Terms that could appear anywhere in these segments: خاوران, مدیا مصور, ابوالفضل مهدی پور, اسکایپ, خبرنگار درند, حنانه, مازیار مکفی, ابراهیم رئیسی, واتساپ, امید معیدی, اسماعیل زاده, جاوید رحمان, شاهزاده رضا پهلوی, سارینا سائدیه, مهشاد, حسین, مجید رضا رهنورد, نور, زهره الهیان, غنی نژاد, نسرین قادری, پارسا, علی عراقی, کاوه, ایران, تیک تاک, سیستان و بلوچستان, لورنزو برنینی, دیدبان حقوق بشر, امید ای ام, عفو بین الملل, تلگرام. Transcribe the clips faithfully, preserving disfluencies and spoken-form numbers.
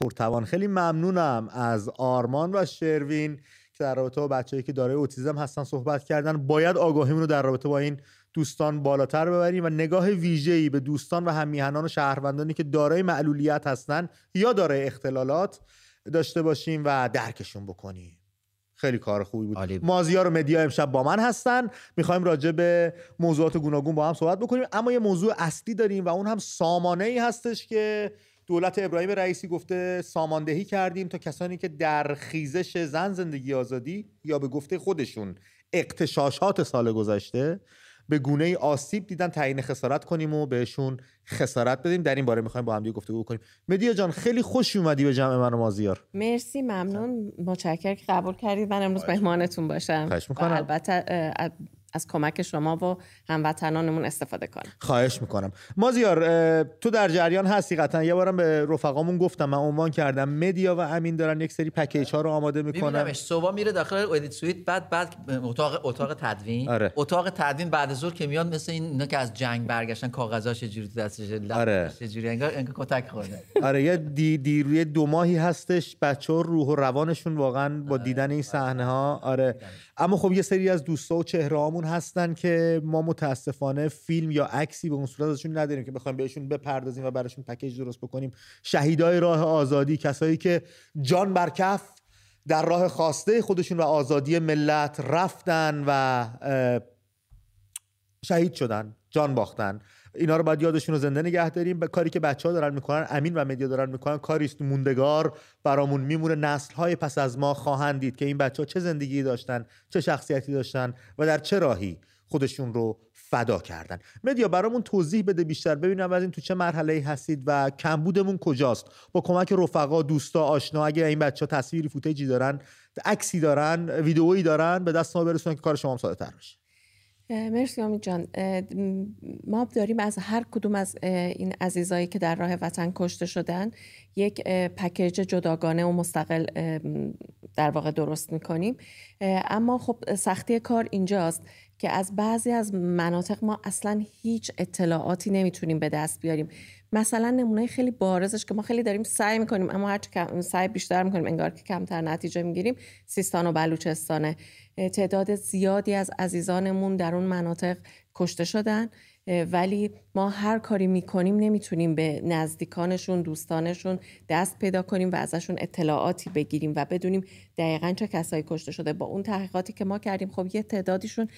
پرتوان. خیلی ممنونم از آرمان و شروین که در رابطه با بچه‌ای که دارای اوتیسم هستن صحبت کردن. باید آگاهیمون رو در رابطه با این دوستان بالاتر ببریم و نگاه ویژه‌ای به دوستان و هم‌میهنان و شهروندانی که دارای معلولیت هستن یا دارای اختلالات داشته باشیم و درکشون بکنیم. خیلی کار خوبی بود. عالی. مازیار و مدیا امشب با من هستن. میخوایم راجع به موضوعات گوناگون با هم صحبت بکنیم، اما یه موضوع اصلی داریم و اون هم سامانه‌ای هستش که دولت ابراهیم رئیسی گفته ساماندهی کردیم تا کسانی که در خیزش زن زندگی آزادی یا به گفته خودشون اغتشاشات سال گذشته به گونه‌ای آسیب دیدن تعیین خسارت کنیم و بهشون خسارت بدیم. در این باره می‌خوایم با هم دیگه گفتگو کنیم. مدیا جان خیلی خوش اومدی به جمع من و مازیار. مرسی، ممنون، متشکرم که قبول کردید من امروز مهمانتون باشم. و البته از کمک شما و هموطنانمون استفاده کنم. خواهش میکنم. مازیار تو در جریان هستی قطعا، یه بارم به رفقامون گفتم، من عنوان کردم مدیا و امین دارن یک سری پکیج ها رو آماده میکنن. ببینمش صبح میره داخل ادیت سویت، بعد بعد اتاق اتاق تدوین. آره. اتاق تدوین بعد از ظهر که میاد مثل اینا که از جنگ برگشتن کاغذاش چه جوری دستش لب. آره. چه جوری انگار انگار کتک خورده. آره یه دی دیروی دو ماهی هستش بچه‌ها روح و روانشون واقعا با دیدن این صحنه ها. آره. اما خب یه سری از دوستا و چهره‌ها هستن که ما متاسفانه فیلم یا عکسی به اون صورت ازشون نداریم که بخوایم بهشون بپردازیم و براشون پکیج درست بکنیم. شهیدای راه آزادی، کسایی که جان برکف در راه خواسته خودشون و آزادی ملت رفتن و شهید شدن، جان باختن، اینا رو باید یادشون رو زنده نگه داریم. به کاری که بچه‌ها دارن میکنن، امین و مدیا دارن میکنن، کاریست موندگار برامون میمونه. نسل‌های پس از ما خواهند دید که این بچه‌ها چه زندگی داشتن، چه شخصیتی داشتن و در چه راهی خودشون رو فدا کردن. مدیا برامون توضیح بده بیشتر، ببینم از این تو چه مرحله‌ای هستید و کمبودمون کجاست. با کمک رفقا، دوستا، آشنا، اگه این بچه‌ها تصویری، فوتیجی دارن، عکسی دارن، ویدئویی دارن، به دست ما برسونن که کار شما هم ساده‌تر بشه. مرسی امید جان. ما داریم از هر کدوم از این عزیزایی که در راه وطن کشته شدن یک پکیج جداگانه و مستقل در واقع درست میکنیم، اما خب سختی کار اینجاست که از بعضی از مناطق ما اصلا هیچ اطلاعاتی نمیتونیم به دست بیاریم. مثلا نمونه خیلی بارزش که ما خیلی داریم سعی میکنیم، اما هر چه سعی بیشتر میکنیم انگار که کمتر نتیجه میگیریم، سیستان و بلوچستانه. تعداد زیادی از عزیزانمون در اون مناطق کشته شدن، ولی ما هر کاری میکنیم نمیتونیم به نزدیکانشون، دوستانشون دست پیدا کنیم و ازشون اطلاعاتی بگیریم و بدونیم دقیقاً چه کسایی کشته شده. با اون تحقیقاتی که ما کردیم خب یه تعدادیشون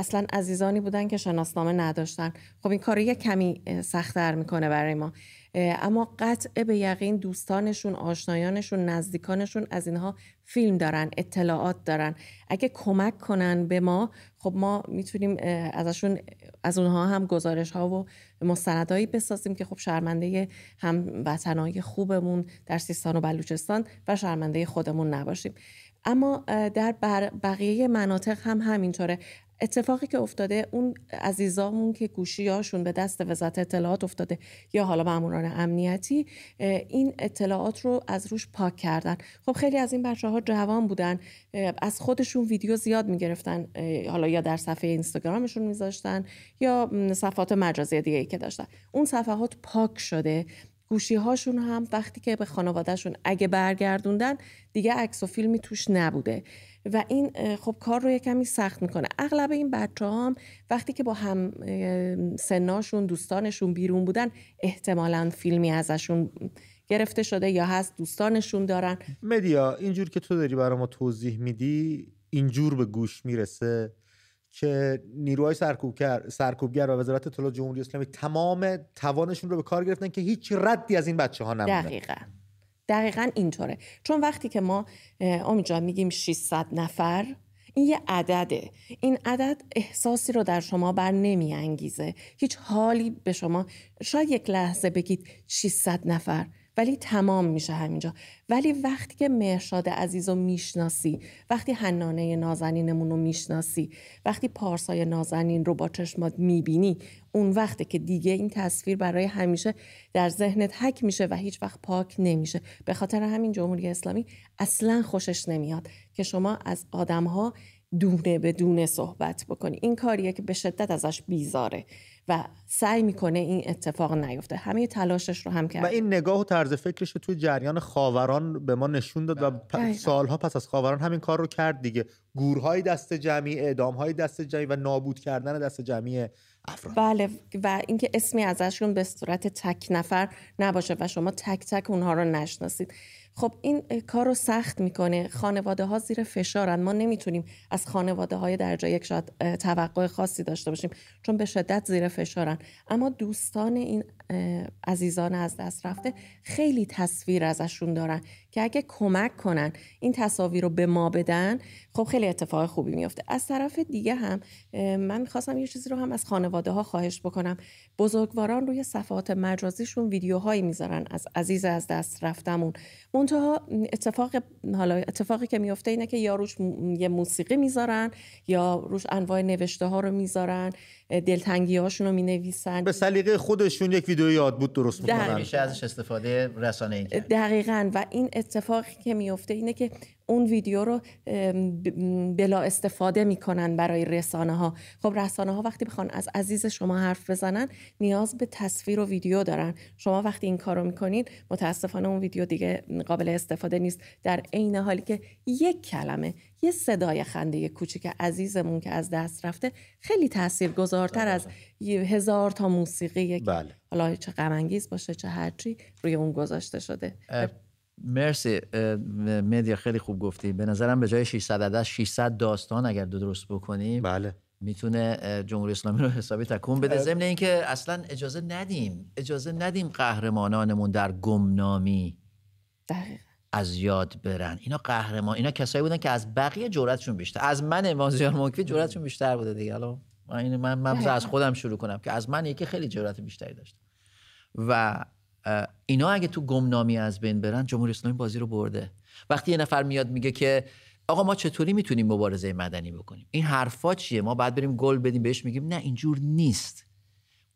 اصلا عزیزانی بودن که شناسنامه نداشتن. خب این کارو یه کمی سخت‌تر میکنه برای ما، اما قطع به یقین دوستانشون، آشنایانشون، نزدیکانشون از اینها فیلم دارن، اطلاعات دارن. اگه کمک کنن به ما خب ما میتونیم ازشون از اونها هم گزارش ها و مستندایی بسازیم که خب شرمنده هم وطنای خوبمون در سیستان و بلوچستان و شرمنده خودمون نباشیم. اما در بقیه مناطق هم همینطوره. اتفاقی که افتاده اون عزیزامون که گوشیاشون به دست وزارت اطلاعات افتاده یا حالا ماموران امنیتی، این اطلاعات رو از روش پاک کردن. خب خیلی از این بچه‌ها جوان بودن، از خودشون ویدیو زیاد میگرفتن، حالا یا در صفحه اینستاگرامشون میذاشتن یا صفحات مجازی دیگه‌ای که داشتن. اون صفحات پاک شده، گوشی هاشون هم وقتی که به خانوادهشون اگه برگردوندن دیگه عکس و فیلمی توش نبوده و این خب کار رو یکمی سخت میکنه. اغلب این بچه‌ها هم وقتی که با هم سناشون، دوستانشون بیرون بودن احتمالاً فیلمی ازشون گرفته شده یا هست، دوستانشون دارن. مدیا اینجور که تو داری برای ما توضیح میدی اینجور به گوش میرسه که نیروهای سرکوبگر سرکوبگر و وزارت اطلاعات جمهوری اسلامی تمام توانشون رو به کار گرفتن که هیچ ردی از این بچه‌ها نمونه. دقیقاً دقیقاً اینطوره. چون وقتی که ما اونجا میگیم ششصد نفر، این یه عدده. این عدد احساسی رو در شما بر نمی انگیزه. هیچ حالی به شما، شاید یک لحظه بگید ششصد نفر ولی تمام میشه همینجا. ولی وقتی که مهشاد عزیز رو میشناسی، وقتی حنانه نازنینمون رو میشناسی، وقتی پارسای نازنین رو با چشمات میبینی، اون وقته که دیگه این تصویر برای همیشه در ذهنت حک میشه و هیچ وقت پاک نمیشه. به خاطر همین جمهوری اسلامی اصلا خوشش نمیاد که شما از آدمها دونه به دونه صحبت بکنی. این کاریه که به شدت ازش بیزاره و سعی میکنه این اتفاق نیفته، همه تلاشش رو هم کرد. و این نگاه و طرز فکرش رو توی جریان خاوران به ما نشون داد و پ... سالها پس از خاوران همین کار رو کرد دیگه. گورهای دست جمعی، اعدامهای دست جمعی و نابود کردن دست جمعی افراد. بله، و اینکه اسمی ازشون به صورت تک نفر نباشه و شما تک تک اونها رو نشناسید. خب این کار رو سخت میکنه. خانواده ها زیر فشارن. ما نمیتونیم از خانواده های درجه یک شاید توقع خاصی داشته باشیم چون به شدت زیر فشارن، اما دوستان این عزیزان از دست رفته خیلی تصویر ازشون دارن که اگه کمک کنن این تصاویر رو به ما بدن خب خیلی اتفاق خوبی میفته. از طرف دیگه هم من میخواستم یه چیزی رو هم از خانواده ها خواهش بکنم. بزرگواران روی صفحات مجازیشون ویدیوهایی میذارن از عزیز از دست رفتمون، منتها اتفاق حالا اتفاقی که میفته اینه که یا روش یه موسیقی میذارن یا روش انواع نوشته ها رو میذارن، دلتنگی هاشون رو مینویسن، به سلیقه خودشون یک ویدیو یاد بود درست میکنن، میشه ازش استفاده رسانه‌ای کرد. دقیقاً. و این اتفاقی که میفته اینه که اون ویدیو رو بلا استفاده میکنن برای رسانه ها. خب رسانه ها وقتی بخوان از عزیز شما حرف بزنن نیاز به تصویر و ویدیو دارن. شما وقتی این کارو میکنید متاسفانه اون ویدیو دیگه قابل استفاده نیست، در عین حالی که یک کلمه، یه صدای خنده کوچیک عزیزمون که از دست رفته خیلی تاثیرگذارتر از هزار تا موسیقی، بله، حالا چه غم انگیز باشه چه هرچی روی اون گذاشته شده. مرسی مدیا، خیلی خوب گفتی. به نظرم به جای ششصد عدد ششصد داستان اگر دو درست بکنیم، بله، میتونه جمهوری اسلامی رو حسابی تکون بده. ضمن اینکه اصلا اجازه ندیم اجازه ندیم قهرمانانمون در گمنامی دقیقا از یاد برن. اینا قهرمان، اینا کسایی بودن که از بقیه جرأتشون بیشتر، از من مازیار مکفی جرأتشون بیشتر بوده دیگه. حالا من من, من از خودم شروع کنم که از من یکی خیلی جرأت بیشتری داشت و اینا اگه تو گمنامی از بین برن جمهوری اسلامی بازی رو برده. وقتی یه نفر میاد میگه که آقا ما چطوری میتونیم مبارزه مدنی بکنیم، این حرفا چیه، ما بعد بریم گل بدیم، بهش میگیم نه اینجور نیست.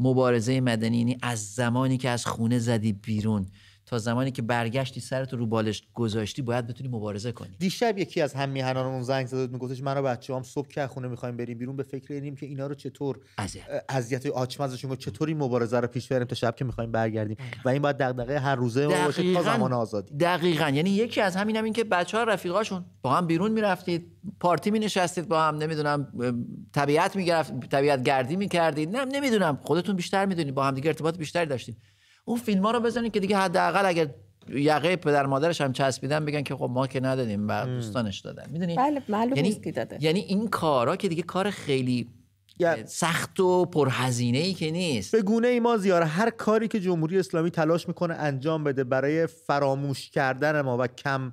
مبارزه مدنی یعنی از زمانی که از خونه زدی بیرون تا زمانی که برگشتی سرت رو بالش گذاشتی باید بتونی مبارزه کنی. دیشب یکی از هم میهنانمون زنگ زد و میگفتش من و بچه‌ام صبح که خونه میخوایم بریم بیرون به فکر اینیم که اینا رو چطور اذیت آچمزشون رو چطوری مبارزه رو پیش بریم تا شب که میخوایم برگردیم و این باید دغدغه هر روزه ما باشه تا زمان آزادی. دقیقاً. یعنی یکی از همین همین که بچه‌ها رفیقاشون با هم بیرون میرفتید، پارتی مینشستید با هم، نمیدونم طبیعت میگرفت، طبیعت گردی میکردید، نه نمیدونم خودتون بیشتر میدونید، با هم دیگه ارتباط بیشتری داشتید. اون فیلم‌ها رو بزنید که دیگه حداقل اگر یقه پدر مادرش هم چسبیدن بگن که خب ما که ندادیم و دوستانش دادن. میدونی؟ بله، معلوم نیست کی داده. یعنی این کارا که دیگه کار خیلی yeah. سخت و پرهزینه‌ای که نیست. به گونه ای ما زیاره هر کاری که جمهوری اسلامی تلاش میکنه انجام بده برای فراموش کردن ما و کم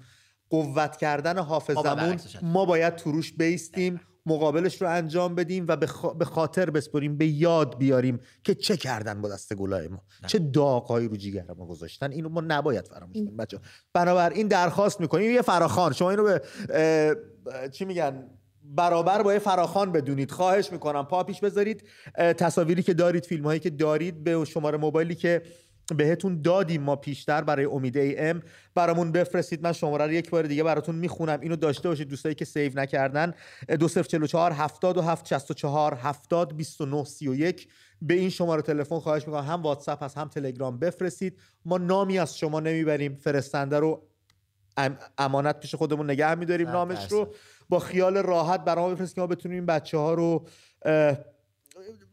قوت کردن حافظمون، ما باید توروش بیستیم، مقابلش رو انجام بدیم و به بخ... خاطر بسپریم، به یاد بیاریم که چه کردن با دست گلای ما، چه داغ‌هایی رو جیگر ما گذاشتن. اینو ما نباید فراموش کنیم بچه‌ها. بنابراین درخواست می‌کنیم یه فراخوان، شما اینو به اه... چی میگن برابر با یه فراخوان بدونید. خواهش می‌کنم پا پیش بذارید، تصاویری که دارید، فیلم‌هایی که دارید، به شماره موبایلی که بهتون دادیم ما پیشتر برای امید ای ام برامون بفرستید. من شماره رو یک بار دیگه براتون میخونم، اینو داشته باشید دوستایی که سیو نکردن. دو صفر چهار چهار هفتاد و هفت شصت و چهار هفتاد بیست و نه سی و یک به این شماره تلفن خواهش میکنم هم واتساپ هست هم تلگرام بفرستید. ما نامی از شما نمیبریم، فرستنده رو ام امانت پیش خودمون نگه میداریم، نامش رو با خیال راحت برام بفرستید که ما بتونیم بچه‌ها رو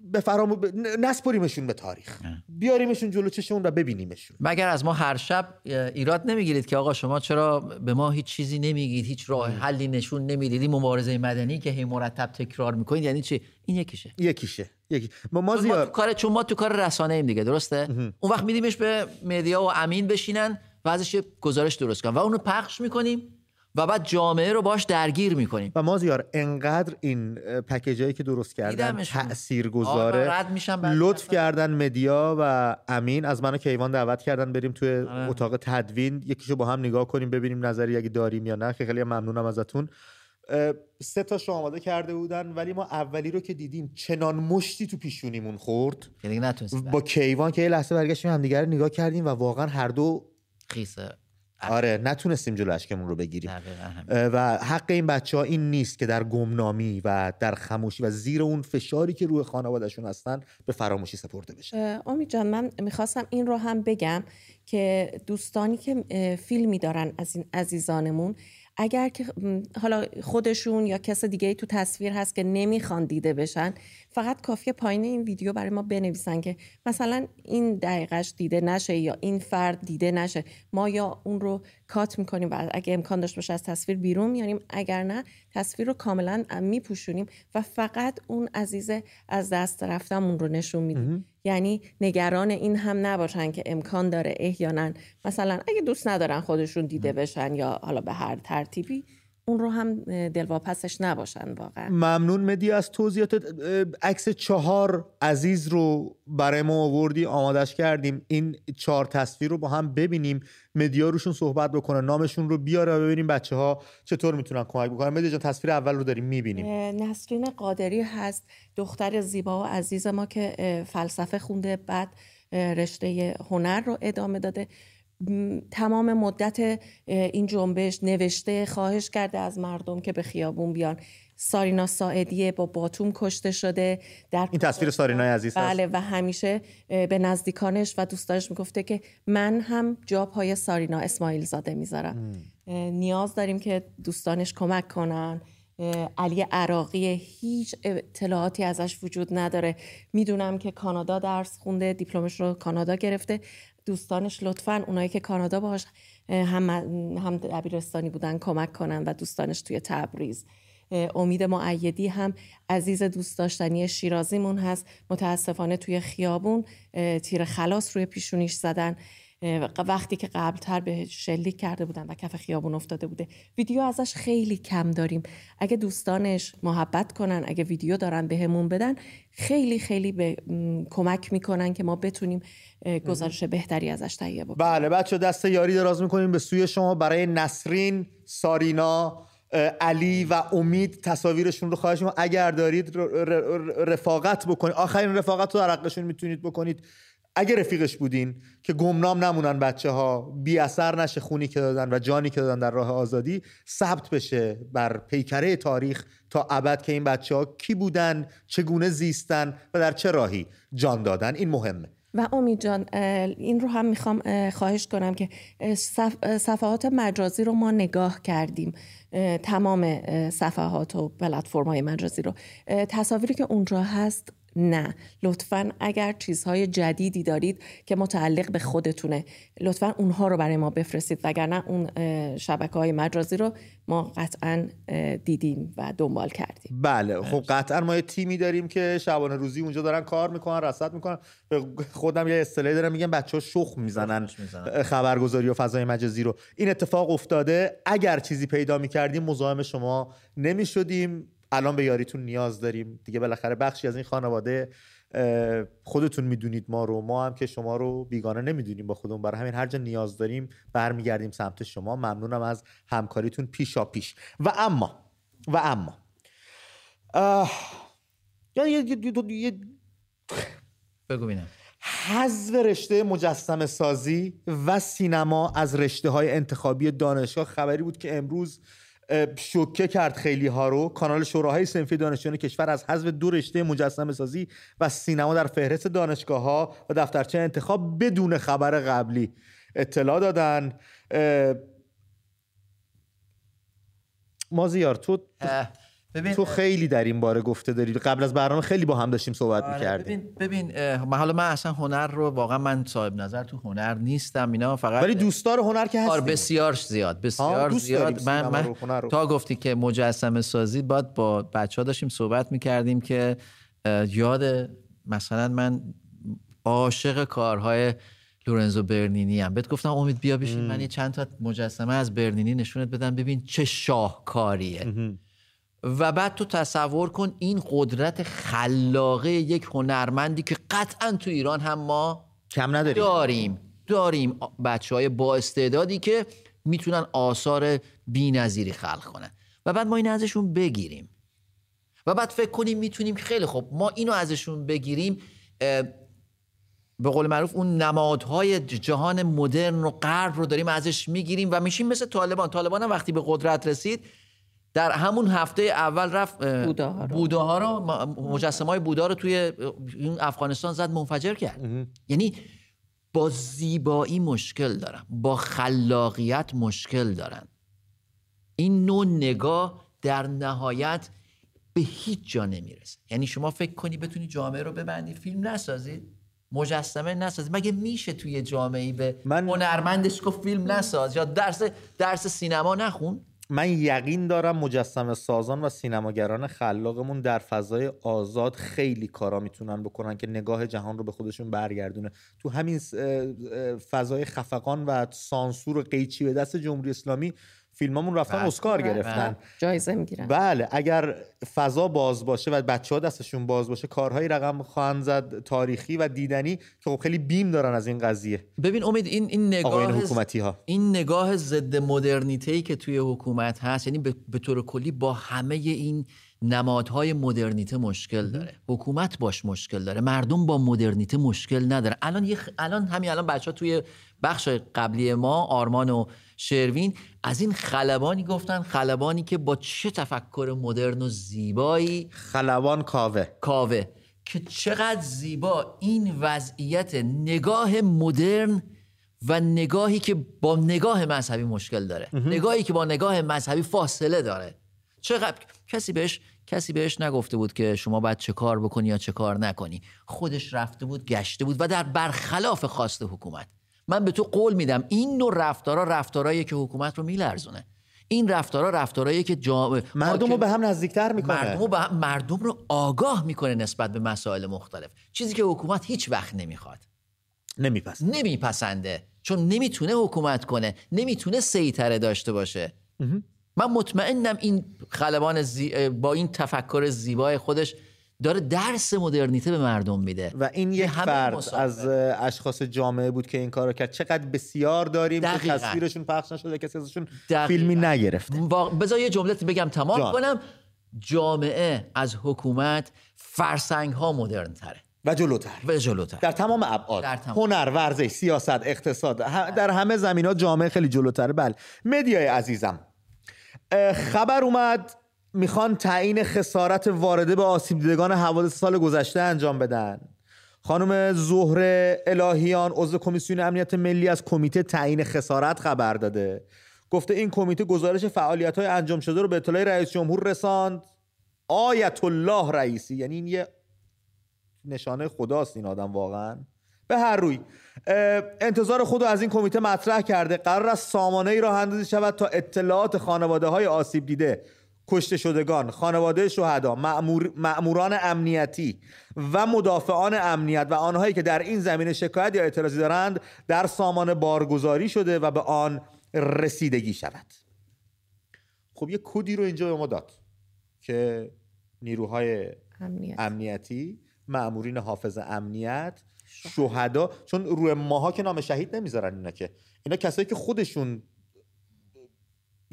به فرامو ب... نسپریمشون به تاریخ، بیاریمشون جلو چشمون و ببینیمشون. مگر از ما هر شب ایراد نمیگیرید که آقا شما چرا به ما هیچ چیزی نمیگید، هیچ راه حلی نشون نمیدید، مبارزه مدنی که هی مرتب تکرار میکنید یعنی چی؟ این یکیشه یکیشه یکی ما ما زیاد تو کار، چون ما تو کار رسانه ایم دیگه، درسته؟ اه. اون وقت میدیمش به مدیا و امین بشینن و ازش گزارش درست کنن و اونو پخش میکنیم و بعد جامعه رو باش درگیر میکنیم. و مازیار انقدر این پکیجایی که درست کردن تاثیرگذاره. لطف کردن مدیا و امین از منو کیوان دعوت کردن بریم توی آه. اتاق تدوین یکیشو با هم نگاه کنیم ببینیم نظری اگه داریم یا نه. خیلی ممنونم ازتون. سه تاشو آماده کرده بودن ولی ما اولی رو که دیدیم چنان مشتی تو پیشونیمون خورد با کیوان که یه لحظه برگشتیم همدیگه رو نگاه کردیم و واقعا هر دو خیسه آره نتونستیم جلو اشکمون رو بگیریم و حق این بچه‌ها این نیست که در گمنامی و در خاموشی و زیر اون فشاری که روی خانواده‌شون هستن به فراموشی سپرده بشه. امید جان من می‌خواستم این رو هم بگم که دوستانی که فیلمی دارن از این عزیزانمون اگر که حالا خودشون یا کس دیگه ای تو تصویر هست که نمیخوان دیده بشن، فقط کافیه پایین این ویدیو برای ما بنویسن که مثلا این دقیقش دیده نشه یا این فرد دیده نشه، ما یا اون رو کات میکنیم و اگه امکان داشت باشه از تصویر بیرون میاریم، اگر نه تصویر رو کاملا میپوشونیم و فقط اون عزیز از دست رفتمون رو نشون میدیم. یعنی نگران این هم نباشن که امکان داره احیانا مثلا اگه دوست ندارن خودشون دیده بشن یا حالا به هر ترتیبی اون رو هم دلواپسش نباشن. واقعا ممنون مدی از توضیحاتت. عکس چهار عزیز رو برای ما آوردی، آمادش کردیم، این چهار تصویر رو با هم ببینیم، مدیا روشون صحبت بکنه، نامشون رو بیاره و ببینیم بچه‌ها چطور میتونن کمک بکنن. مدیا جان تصویر اول رو داریم میبینیم. نسرین قادری هست، دختر زیبا و عزیز ما که فلسفه خونده بعد رشته هنر رو ادامه داده، تمام مدت این جنبش نوشته، خواهش کرده از مردم که به خیابون بیان. سارینا سائدیه با باتوم کشته شده در این تصویر سارینا عزیز، بله، و همیشه به نزدیکانش و دوستانش میگفته که من هم جا پای سارینا اسماعیل زاده میذارم. نیاز داریم که دوستانش کمک کنن. علی عراقی هیچ اطلاعاتی ازش وجود نداره، میدونم که کانادا درس خونده، دیپلمش رو کانادا گرفته. دوستانش لطفاً اونایی که کانادا باهاش هم هم دبیرستانی بودن کمک کنن و دوستانش توی تبریز. امید معیدی هم عزیز دوست داشتنی شیرازیمون هست، متاسفانه توی خیابون تیر خلاص روی پیشونیش زدن، وقتی که قبلتر به شلیک کرده بودن و کف خیابون افتاده بوده. ویدیو ازش خیلی کم داریم، اگه دوستانش محبت کنن، اگه ویدیو دارن به همون بدن، خیلی خیلی به کمک میکنن که ما بتونیم گزارش بهتری ازش تهیه بکنیم. بله بچه، دست یاری دراز میکنیم به سوی شما. برای نسرین، سارینا، علی و امید تصاویرشون رو خواهش می‌کنم اگر دارید رفاقت بکنید، آخرین رفاقت رو در حقشون میتونید بکنید اگه رفیقش بودین، که گمنام نمونن بچه‌ها، بی اثر نشه خونی که دادن و جانی که دادن در راه آزادی ثبت بشه بر پیکره تاریخ تا ابد که این بچه‌ها کی بودن، چگونه زیستن و در چه راهی جان دادن. این مهمه. و امید جان این رو هم میخوام خواهش کنم که صف... صفحات مجازی رو ما نگاه کردیم، تمام صفحات و پلتفرم‌های مجازی رو، تصاویری که اونجا هست نه، لطفاً اگر چیزهای جدیدی دارید که متعلق به خودتونه لطفاً اونها رو برای ما بفرستید، وگرنه اون شبکه‌های مجازی رو ما قطعاً دیدیم و دنبال کردیم. بله خب قطعاً ما یه تیمی داریم که شبانه روزی اونجا دارن کار میکنن، رصد میکنن. خودم یه اصطلاحی دارم میگم بچه‌ها شخم میزنن خبرگزاری و فضای مجازی رو. این اتفاق افتاده، اگر چیزی پیدا میکردیم مزاحم شما نمیشدیم. الان به یاریتون نیاز داریم دیگه، بالاخره بخشی از این خانواده، خودتون میدونید ما رو، ما هم که شما رو بیگانه نمیدونیم با خودمون، برای همین هر جا نیاز داریم برمیگردیم سمت شما. ممنونم از همکاریتون پیشا پیش. و اما و اما یعنی بگو بینم حذف رشته مجسمه سازی و سینما از رشته های انتخابی دانشگاه خبری بود که امروز شوکه کرد خیلی ها رو. کانال شوراهای صنفی دانشجویان کشور از حذف دو رشته مجسمه سازی و سینما در فهرست دانشگاه ها و دفترچه انتخاب بدون خبر قبلی اطلاع دادن. مازیار تو ببین تو خیلی در این باره گفته داری، قبل از برنامه خیلی با هم داشتیم صحبت می‌کردیم. ببین ببین حالا من اصلا هنر رو واقعا من صاحب نظر تو هنر نیستم اینا، فقط ولی دوستار هنر که هست. آره بسیار زیاد، بسیار زیاد. من, من رو رو. تا گفتی که مجسمه سازی بعد با بچه‌ها داشتیم صحبت می‌کردیم که یاد مثلا من عاشق کارهای لورنزو برنینی هم بهت گفتم امید بیا بشین من یه چند تا مجسمه از برنینی نشونت بدم ببین چه شاهکاریه. ام. و بعد تو تصور کن این قدرت خلاقه یک هنرمندی که قطعا تو ایران هم ما کم نداریم. داریم داریم بچه‌های با استعدادی که میتونن آثار بی‌نظیری خلق کنن و بعد ما این ازشون بگیریم و بعد فکر کنیم میتونیم خیلی خوب ما اینو ازشون بگیریم به قول معروف اون نمادهای جهان مدرن و غرب رو داریم ازش میگیریم و میشیم مثل طالبان. طالبان هم وقتی به قدرت رسید در همون هفته اول رفت بوداها رو, رو مجسمه های بودا رو توی افغانستان زد، منفجر کرد. یعنی با زیبایی مشکل دارن، با خلاقیت مشکل دارن. این نوع نگاه در نهایت به هیچ جا نمیرسه. یعنی شما فکر کنی بتونی جامعه رو ببندی، فیلم نسازید، مجسمه نساز، مگه میشه توی جامعه‌ای به من... هنرمندش گفت فیلم نساز یا درس درس سینما نخون؟ من یقین دارم مجسمه سازان و سینماگران خلاقمون در فضای آزاد خیلی کارا میتونن بکنن که نگاه جهان رو به خودشون برگردونه. تو همین فضای خفقان و سانسور و قیچی به دست جمهوری اسلامی فیلمامون رفتن اسکار گرفتن، جایزه میگیرن. بله، اگر فضا باز باشه و بچه‌ها دستشون باز باشه کارهای رقم خواهند زد، تاریخی و دیدنی، که خب خیلی بیم دارن از این قضیه. ببین امید، این این نگاه حکومتی ها، این نگاه ضد مدرنیته‌ای که توی حکومت هست، یعنی به طور کلی با همه این نمادهای مدرنیته مشکل داره. حکومت باش مشکل داره، مردم با مدرنیته مشکل نداره. الان یه خ... الان همین الان بچه‌ها توی بخش قبلی ما، آرمان و شروین، از این خلبانی گفتن، خلبانی که با چه تفکر مدرن و زیبایی، خلبان کاوه کاوه که چقدر زیبا این وضعیت نگاه مدرن و نگاهی که با نگاه مذهبی مشکل داره، نگاهی که با نگاه مذهبی فاصله داره. چقدر کسی بهش کسی بهش نگفته بود که شما باید چه کار بکنی یا چه کار نکنی، خودش رفته بود، گشته بود و در برخلاف خواست حکومت. من به تو قول میدم این نوع رفتارا رفتاراییه که حکومت رو میلرزونه. این رفتارا رفتاراییه که جامعه مردم رو به هم نزدیکتر میکنه، مردم رو به هم... مردم رو آگاه میکنه نسبت به مسائل مختلف، چیزی که حکومت هیچ وقت نمیخواد، نمیپسنده نمیپسنده چون نمیتونه حکومت کنه، نمیتونه سیطره داشته باشه. من مطمئنم این خلبان زی... با این تفکر زیبای خودش داره درس مدرنیته به مردم میده و این یک فرد از اشخاص جامعه بود که این کارو کرد. چقدر بسیار داریم که تصویرشون پخش نشده، کسی ازشون فیلمی نگرفته. بذار یه جمله بگم تمام جان. کنم. جامعه از حکومت، فرسنگ ها مدرن تره و جلوتر و جلوتر در تمام ابعاد، هنر، ورزش، سیاست، اقتصاد، در همه زمینه‌ها جامعه خیلی جلوتره. بله مدیای عزیزم، خبر اومد میخوان تعیین خسارت وارده به آسیب دیدگان حوادث سال گذشته انجام بدن. خانم زهره الهیان عضو کمیسیون امنیت ملی از کمیته تعیین خسارت خبر داده. گفته این کمیته گزارش فعالیت‌های انجام شده رو به اطلاع رئیس جمهور رساند. آیت الله رئیسی، یعنی این یه نشانه خداست این آدم واقعاً. به هر روی انتظار خود از این کمیته مطرح کرده. قرار است سامانه‌ای راه‌اندازی شود تا اطلاعات خانواده‌های آسیب دیده، کشته شدگان، خانواده شهدا، مأمور، مأموران امنیتی و مدافعان امنیت و آنهایی که در این زمینه شکایت یا اعتراضی دارند در سامانه بارگذاری شده و به آن رسیدگی شود. خب یه کدی رو اینجا به ما داد که نیروهای امنیت. امنیتی، مأمورین حافظ امنیت، شهدا، چون روی ماها که نام شهید نمیذارن اینا، که اینا کسایی که خودشون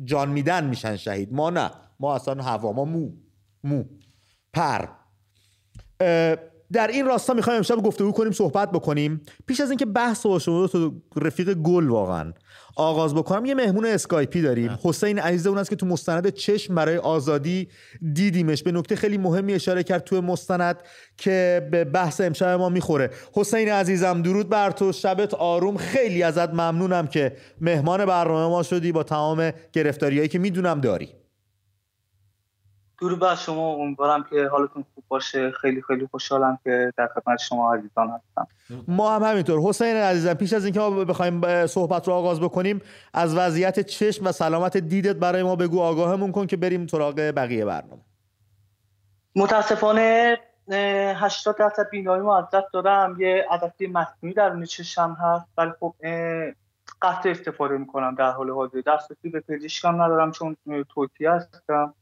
جان میدن میشن شهید. ما نه، ما اصلا هوا، ما مو مو پر. در این راستا میخوایم امشب گفتگو کنیم، صحبت بکنیم. پیش از اینکه بحث و شما تو رفیق گل واقعا آغاز بکنم، یه مهمون اسکایپی داریم. حسین عزیز اون است که تو مستند چشم برای آزادی دیدیمش، به نکته خیلی مهمی اشاره کرد تو مستند که به بحث امشب ما میخوره. حسین عزیزم درود بر تو، شبت آروم. خیلی ازت ممنونم که مهمان برنامه ما شدی با تمام گرفتاریایی که میدونم داری. درود بر شما، امیدوارم که حالتون خوب باشه. خیلی خیلی خوشحالم که در خدمت شما عزیزان هستم. ما هم همینطور. حسین عزیزم، پیش از اینکه ما بخوایم صحبت رو آغاز بکنیم، از وضعیت چشم و سلامت دیدت برای ما بگو، آگاهمون کن که بریم سراغ بقیه برنامه. متاسفانه هشتاد درصد بینایی ما از دست دادم. یه عدسی مصنوعی درون چشم هست، ولی خب قطع استفاده میکنم. در حال حاضر دسترسی به پزشکم ندارم چون توتی هستم،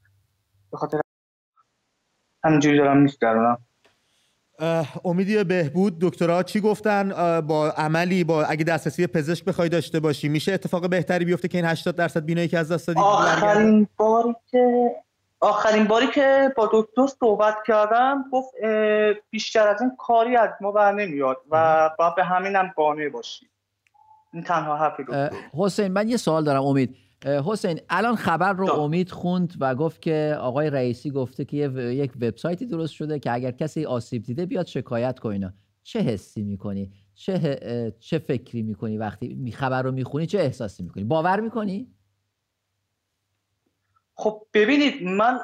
به خاطر همینجوری دارم می‌گذرونم. امیدی بهبود دکترها چی گفتن؟ با عملی، با اگه دسترسی پزشک بخوای داشته باشی، میشه اتفاق بهتری بیفته که این هشتاد درصد بینایی که از دست دادی؟ آخرین باری که آخرین باری که با دکتر صحبت کردم گفت بیشتر از این کاری از ما بر نمیاد و باید به همین هم قانع باشید. این تنها حرفی دکتر. حسین من یه سوال دارم امید. حسین الان خبر رو امید خوند و گفت که آقای رئیسی گفته که یک وبسایتی درست شده که اگر کسی آسیب دیده بیاد شکایت کنه. چه حسی میکنی؟ چه چه فکری میکنی وقتی خبر رو میخونی؟ چه احساسی میکنی؟ باور میکنی؟ خب ببینید من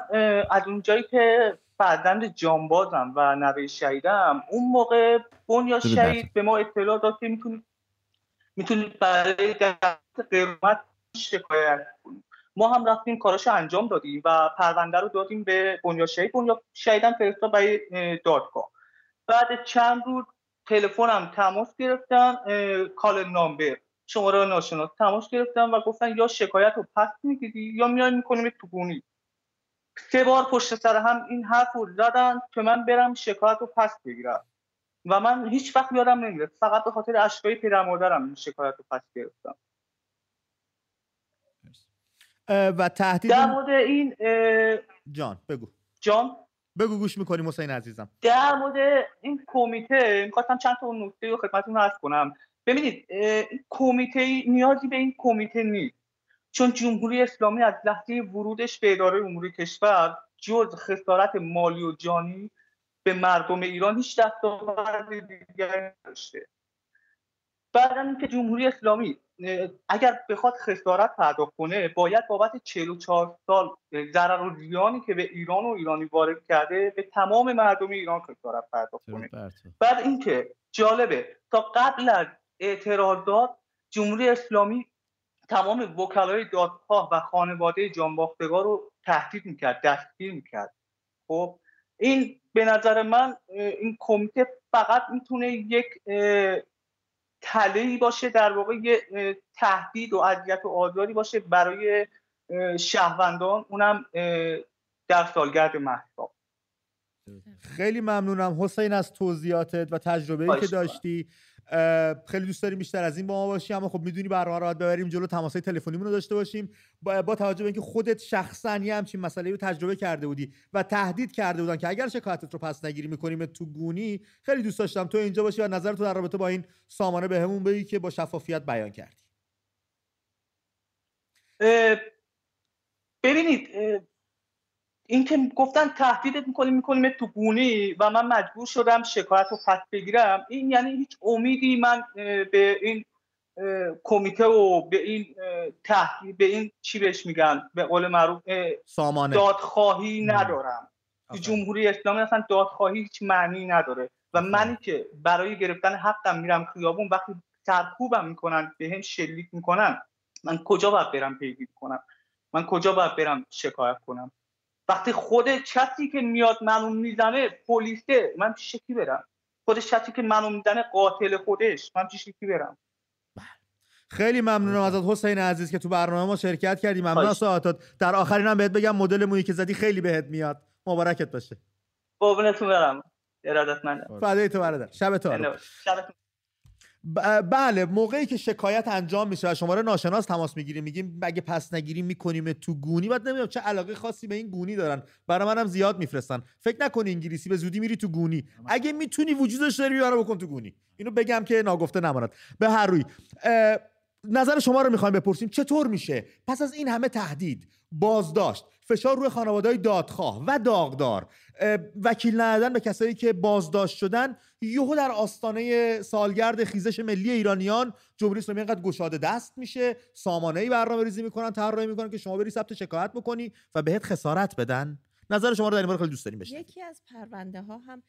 از اونجایی که فرزند جانبازم و نوه شهیدم، اون موقع بنیاد شهید به ما اطلاع داد که میتونید میتونید برای درخواست قرامت شکایت کنید. ما هم رفتیم کاراشو انجام دادیم و پرونده رو دادیم به بنیاد شهید. بنیاد شهیدم فرستاد برای دادگاه. بعد چند روز تلفنم تماس گرفتن، کال نامبر شماره ناشناس تماس گرفتم و گفتن یا شکایت رو پس میگیری یا میای میکنیم تو گونی. سه بار پشت سر هم این حرف رو زدن که من برم شکایت رو پس بگیرم و من هیچ وقت یادم نمیاد، فقط به خاطر اشکای پدر مادرم این شکایت رو پس گرفتم. و تهدید در مورد این جان بگو جان بگو گوش میکنیم حسین عزیزم. در مورد این کمیته میخواستم چند تا نکته رو خدمتتون عرض کنم. ببینید کمیته نیازی به این کمیته نیست، چون جمهوری اسلامی از لحظه ورودش به اداره امور کشور جز خسارت مالی و جانی به مردم ایران هیچ دستاورد دیگری نداشته. بعداً اینکه جمهوری اسلامی اگر بخواد خسارت پرداخت کنه باید بابت چهل و چهار سال ضرر و زیانی که به ایران و ایرانی وارد کرده به تمام مردم ایران خسارت پرداخت کنه. بعد اینکه جالبه تا قبل از اعتراضات جمهوری اسلامی تمام وکلای دادخواه و خانواده جانباختگان رو تهدید میکرد، دستگیر میکرد. خب این به نظر من این کمیته فقط میتونه یک تله‌ای باشه، در واقع یک تهدید و اذیت و آزاری باشه برای شهروندان، اونم در سالگرد مهشاد. خیلی ممنونم حسین از توضیحاتت و تجربه‌ای که داشتی. خیلی دوست داریم بیشتر از این با ما باشی، اما خب میدونی برنامه رو داریم جلو، تماس‌های تلفنیمون رو داشته باشیم. با, با توجه به اینکه خودت شخصاً یه همچین مسئله رو تجربه کرده بودی و تهدید کرده بودن که اگر شکایتت رو پس نگیری می‌کنیم تو گونی، خیلی دوست داشتم تو اینجا باشی و نظر تو در رابطه با این سامانه بهمون بگی که با شفافیت بیان کردی. اه ببینید اه این که گفتن تهدیدت میکنیم میکنیم تو گونی و من مجبور شدم شکایت رو پس بگیرم، این یعنی هیچ امیدی من به این کمیته و به این تهدید به این چی بهش میگن به قول معروف سامانه دادخواهی ندارم. تو جمهوری اسلامی اصلا دادخواهی هیچ معنی نداره و منی که برای گرفتن حقم میرم خیابون وقتی سرکوبم میکنن به هم شلیک میکنن، من کجا باید برم پیگیری کنم؟ من کجا باید برم شکایت کنم؟ وقتی خود کسی که میاد منو میزنه پلیسه، من پیش کی برم؟ خود کسی که منو میزنه قاتل خودش، من پیش کی برم؟ خیلی ممنونم ازت حسین عزیز که تو برنامه ما شرکت کردی. ممنون از ساعتات. در آخرین هم بهت بگم مدل مویی که زدی خیلی بهت میاد، مبارکت باشه. قربونتون برم، ارادتمندم. فدای تو برادر، شبتون شبتون. ب... بله موقعی که شکایت انجام میشه و شماره ناشناس تماس میگیریم میگیم اگه پس نگیریم میکنیم تو گونی. بعد نمیدونم چه علاقه خاصی به این گونی دارن، برای منم زیاد میفرستن. فکر نکن انگلیسی به زودی میری تو گونی، اگه میتونی وجودش داری بیاره بکن تو گونی. اینو بگم که ناگفته نماند. به هر روی نظر شما رو میخوایم بپرسیم، چطور میشه پس از این همه تهدید، بازداشت، فشار روی خانواده‌های دادخواه و داغدار، وکیل ندادن به کسایی که بازداشت شدن، یهو در آستانه سالگرد خیزش ملی ایرانیان جمهوری اسلامی اینقدر گشاده دست میشه، سامانه‌ای برنامه‌ریزی میکنن، طراحی میکنن که شما بری ثبت شکایت بکنی و بهت خسارت بدن؟ نظر شما رو در این باره خیلی دوست داریم بشنویم. یکی از پرونده‌ها هم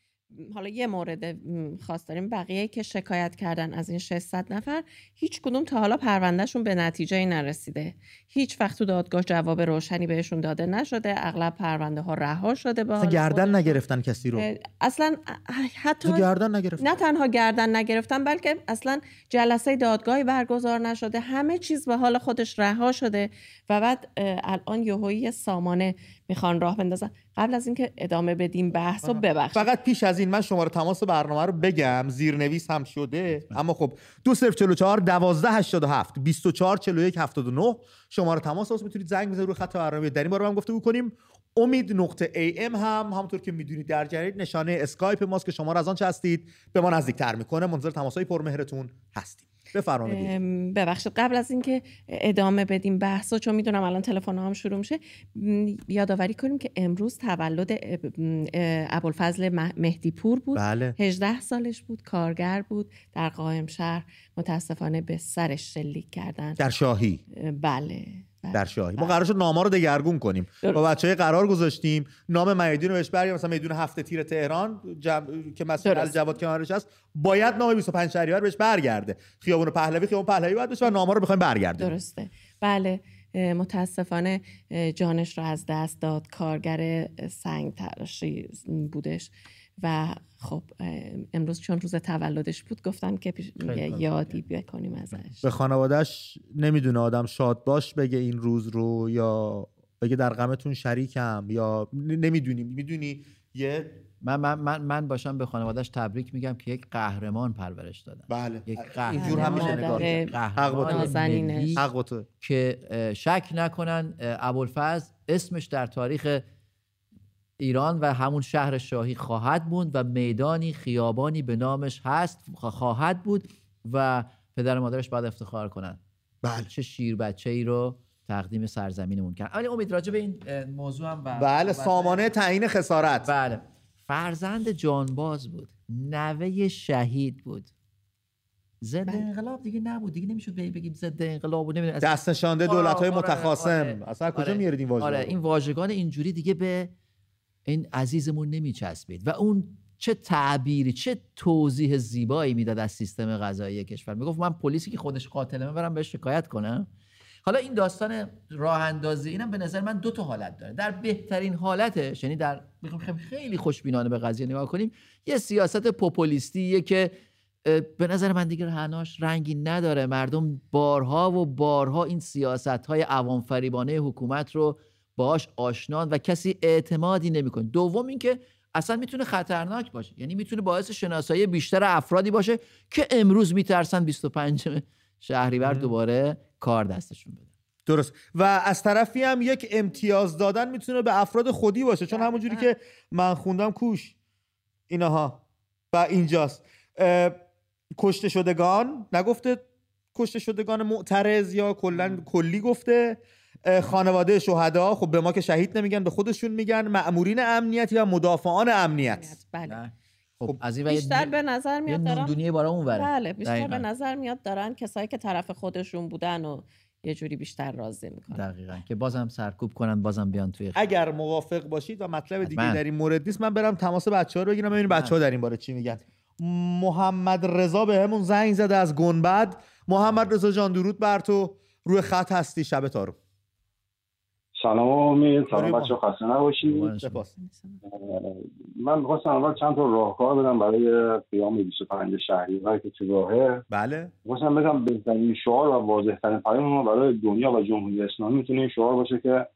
حالا یه مورد خاص داریم، بقیه که شکایت کردن از این ششصد نفر هیچ کدوم تا حالا پروندهشون به نتیجه نرسیده، هیچ وقت تو دادگاه جواب روشنی بهشون داده نشده، اغلب پرونده ها رها شده، به اصلا گردن نگرفتن کسی رو، اصلا حتی گردن نگرفتن. نه تنها گردن نگرفتن بلکه اصلا جلسه دادگاهی برگزار نشده، همه چیز به حال خودش رها شده و بعد الان یهویی سامانه میخوان راه بندازن. قبل از اینکه ادامه بدیم بحثو ببخشید، فقط پیش از این من شماره تماس برنامه رو بگم، زیرنویس هم شده اما خب دو صفر چهار چهار دوازده هشتاد و هفت بیست و چهار چهل و یک هفتاد و نه شماره تماس هست، میتونید زنگ بزنید روی خط برنامه. در این باره هم گفتگو کنیم. امید نقطه ای ام هم همونطور که میدونید در جریان نشانه اسکایپ ماست که شما را از آن چه هستید به ما نزدیک‌تر میکنه. منتظر تماس‌های پرمهرتون هستیم. بفرمایید. ببخشید قبل از اینکه ادامه بدیم بحثو، چون میدونم الان تلفن‌ها هم شروع میشه، یادآوری کنیم که امروز تولد ابوالفضل مهدی پور بود. بله. هجده سالش بود، کارگر بود، در قائم شهر متاسفانه به سرش شلیک کردن. در شاهی. بله. در شاهی. ما قرار شد نام‌ها رو دگرگون کنیم. با بچه‌ها قرار گذاشتیم نام معیدی رو بهش بریم، مثلا میدون هفت تیر تهران جم... که مسئول علی جواد کنارش است، باید نام بیست و پنج شهریور بهش برگرده. خیابون پهلوی خیابون پهلوی باید بشه و نام‌ها رو می‌خوایم برگردیم. درسته. بله. متاسفانه جانش رو از دست داد. کارگر سنگ تراشی بودش و خب امروز چون روز تولدش بود گفتم که یادی بکنیم ازش. به خانواده‌اش نمیدونه آدم شاد باش بگه این روز رو، یا بگه در غمتون شریکم، یا نمیدونیم. میدونی یه من من من من باشم به خانواده‌اش تبریک میگم که یک قهرمان پرورش دادن. بله. یک قهرمان همیشه نگاه قهرمان حق تو که شک نکنن ابوالفضل اسمش در تاریخ ایران و همون شهر شاهی خواهد موند و میدانی خیابانی به نامش هست خواهد بود و پدر و مادرش باید افتخار کنن. بله. چه شیر بچه ای رو تقدیم سرزمینمون کرد. ولی امید راجع به این موضوع هم بله, بله. سامانه تعیین خسارت. بله. فرزند جانباز بود، نوه شهید بود. ضد انقلاب دیگه نبود، دیگه نمیشد بگیم ضد انقلاب و نمیدونم دست نشانده دولت‌های متخاصم. اصلا کجا میارید این واژگان؟ آره این واژگان اینجوری دیگه به این عزیزمون نمیچسبید و اون چه تعبیری چه توضیح زیبایی میداد از سیستم قضایی کشور. میگفت من پلیسی که خودش قاتلمه برم بهش شکایت کنم. حالا این داستان راه اندازی اینم به نظر من دو تا حالت داره. در بهترین حالتش، یعنی در میگم خیلی خوشبینانه به قضیه نگاه کنیم، یه سیاست پوپولیستیه که به نظر من دیگه هناش رنگی نداره. مردم بارها و بارها این سیاست‌های عوام فریبانه حکومت رو باش آشنان و کسی اعتمادی نمی‌کنه. دوم اینکه اصلا میتونه خطرناک باشه، یعنی میتونه باعث شناسایی بیشتر افرادی باشه که امروز میترسن بیست و پنج شهریور دوباره کار دستشون بده. درست. و از طرفی هم یک امتیاز دادن میتونه به افراد خودی باشه، چون همونجوری که من خوندم کوش اینها و اینجاست کشته شدگان، نگفته کشته شدگان معترض یا کلا کلی گفته. خانواده شهدا، خب به ما که شهید نمیگن، به خودشون میگن. مأمورین امنیتی و مدافعان امنیت. بله. خب از این بیشتر به نظر میاد دارن دنیای بالا اون وره. بله بیشتر به نظر میاد دارن کسایی که طرف خودشون بودن و یه جوری بیشتر راضی میکنن. دقیقاً که بازم سرکوب کنن، بازم بیان توی خیلی. اگر موافق باشید و مطلب دیگه من. در این مورد نیست، من برم تماس بچه‌ها رو بگیرم ببینیم بچه‌ها در این باره چی میگن. محمد رضا بهمون زنگ زده از گنبد. محمد رضا جان درود بر تو، روی خط هستی، شب تارو. سلام، سلام بچه خسته نباشید. من می‌خواستم اول چند تا راهکار بدم برای قیام بیست و پنج شهریور که تو راهه. بله. می‌خواستم بگم بهترین شعار و واضح‌ترین پیام برای دنیا و جمهوری اسلامی میتونه شعار باشه که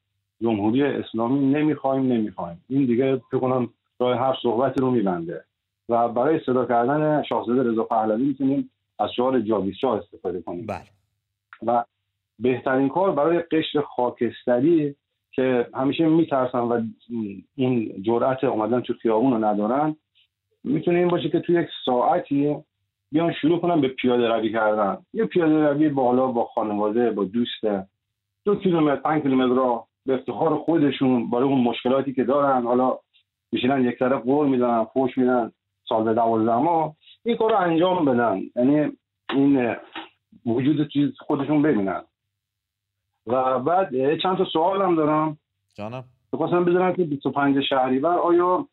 جمهوری اسلامی نمی‌خوایم نمی‌خوایم. این دیگه فکر کنم راه هر صحبتی رو می‌بنده. و برای صدا کردن شاهزاده رضا پهلوی می‌تونیم از شعار جاوید شاه استفاده کنیم. بله. و بهترین کار برای قشر خاکستری که همیشه میترسن و این جرأت اومدن تو خیابون رو ندارن، میتونه این باشه که تو یک ساعتی بیان شروع کنن به پیاده روی کردن. یه پیاده روی بالا با خانواده، با دوست، دو کیلومتر پنج کیلومتر را به افتخار خودشون برای اون مشکلاتی که دارن. حالا میشینن یک طرف قور میزنن، فوش میدن، سال به دوازده ماه این کار رو انجام بدن، یعنی این وجود چیز خودشون ببینن. و بعد چند تا سوال هم دارم جانم. می‌خواستم بدونم که بیست و پنج شهریور آیا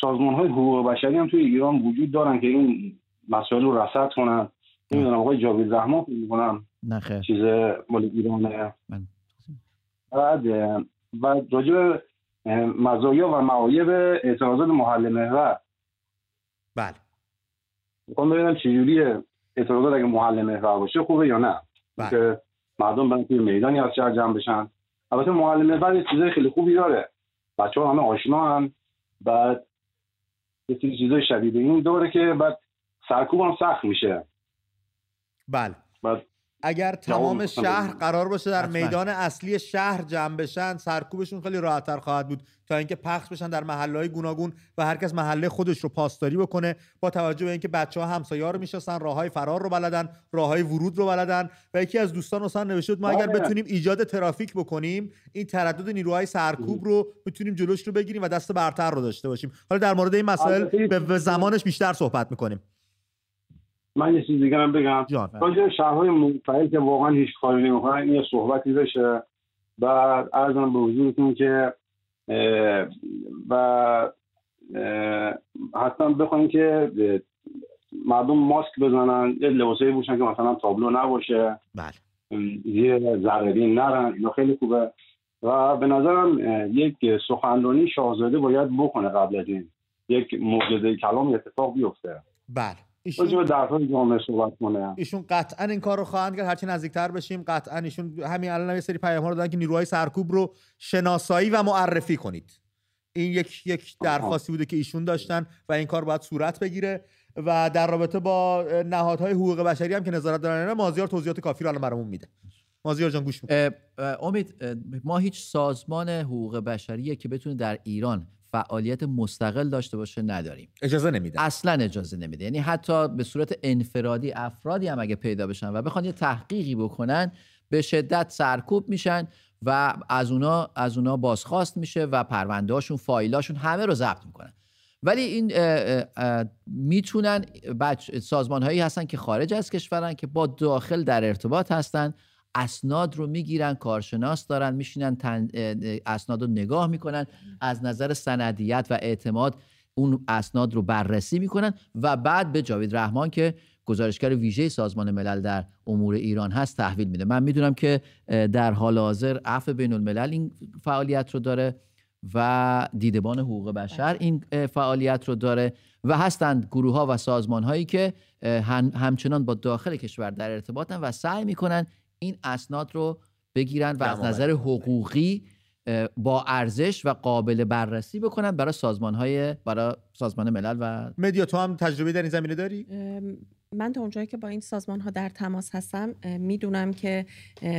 سازمان‌های حقوق بشری هم توی ایران وجود دارن که این مسائل رو رصد کنن؟ نمی‌دونم آقای جاوید رحمان می‌کنم نخیر چیز مال ایرانه. بعد بعد راجع به مزایا و معایب اعتراضات محل محور. بله. می‌خوام ببینم چجوریه اعتراضات اگه محل محور باشه خوبه یا نه. بله. مردم برن توی میدانی از شهر جمع بشن البته معلم بعد چیزای خیلی خوبی داره، بچه‌ها همه آشنا هم، بعد یه چیزای شبیه به این داره که بعد سرکوب هم سخت میشه. بله، بعد اگر تمام شهر قرار باشه در میدان اصلی شهر جمع بشن، سرکوبشون خیلی راحت‌تر خواهد بود تا اینکه پخش بشن در محله‌های گوناگون و هر کس محله خودش رو پاسداری بکنه، با توجه به اینکه بچه‌ها همسایه‌ها رو میشناسن، راه‌های فرار رو بلدن، راه‌های ورود رو بلدن. و یکی از دوستان اصلا نوشته بود ما اگر بتونیم ایجاد ترافیک بکنیم، این تردد نیروهای سرکوب رو بتونیم جلوش رو بگیریم و دست برتر رو داشته باشیم. حالا در مورد این مسائل به زمانش بیشتر صحبت می‌کنیم. من یه چیز دیگه هم بگم، راجع شهرهای منفعل که واقعا هیچ کاری نمی‌کنن یه صحبتی بشه. بعد عرضم به حضورتون که و حتما بخواین که مردم ماسک بزنن، یه لباسایی بپوشن که مثلا تابلو نباشه، بله، یه ضررین نرن، اینا خیلی خوبه. و به نظرم یک سخنرانی شاهزاده باید بکنه قبل از این یک معجزه کلام اتفاق بیفته. بله، ایشون درخواست جامعه صحبت کنه، ایشون قطعا این کار رو خواهند کرد. هرچی نزدیکتر بشیم قطعا ایشون همین الان یه سری پیام ها رو دادن که نیروهای سرکوب رو شناسایی و معرفی کنید. این یک یک درخواستی بوده که ایشون داشتن و این کار باید صورت بگیره. و در رابطه با نهادهای حقوق بشری هم که نظارت دارن، مازیار توضیحات کافی رو الان برامون میده. مازیار جان گوش می‌کنید. امید، ما هیچ سازمان حقوق بشری که بتونه در ایران فعالیت مستقل داشته باشه نداریم. اجازه نمیده. اصلا اجازه نمیده. یعنی حتی به صورت انفرادی افرادی هم اگه پیدا بشن و بخوان یه تحقیقی بکنن، به شدت سرکوب میشن و از اونا از اونا بازخواست میشه و پرونده‌هاشون، فایل‌هاشون همه رو ضبط میکنن. ولی این میتونن سازمان‌هایی هستن که خارج از کشورن که با داخل در ارتباط هستن، اسناد رو میگیرن، کارشناس دارن، میشینن تن... اسناد رو نگاه میکنن، از نظر سندیت و اعتماد اون اسناد رو بررسی میکنن و بعد به جاوید رحمان که گزارشگر ویژه سازمان ملل در امور ایران هست تحویل میده. من میدونم که در حال حاضر عفو بین الملل این فعالیت رو داره و دیدبان حقوق بشر این فعالیت رو داره و هستند گروه ها و سازمان هایی که هم... همچنان با داخل کشور در ارتباطن و سعی میکنن این اسناد رو بگیرن و از نظر حقوقی با ارزش و قابل بررسی بکنن برای سازمان‌های برای سازمان ملل. و مدیا، تو هم تجربه در این زمینه داری؟ من تا اونجایی که با این سازمان‌ها در تماس هستم میدونم که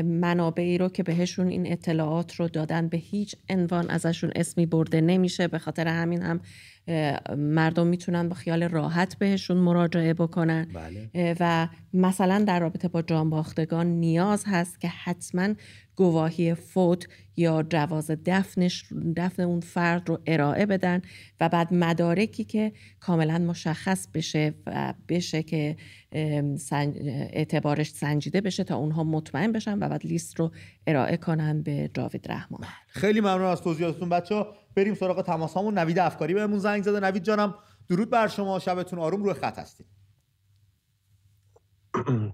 منابعی رو که بهشون این اطلاعات رو دادن به هیچ عنوان ازشون اسمی برده نمیشه. به خاطر همین هم مردم میتونن با خیال راحت بهشون مراجعه بکنن. بله. و مثلا در رابطه با جانباختگان نیاز هست که حتما گواهی فوت یا جواز دفنش دفن اون فرد رو ارائه بدن و بعد مدارکی که کاملا مشخص بشه و بشه که اعتبارش سنجیده بشه تا اونها مطمئن بشن و بعد لیست رو ارائه کنن به جاوید رحمان. خیلی ممنون از توضیحاتتون بچه‌ها. بریم سراغ تماسامون. نوید افکاری بهمون زنگ زده. نوید جانم درود بر شما، شبتون آروم، روی خط هستید.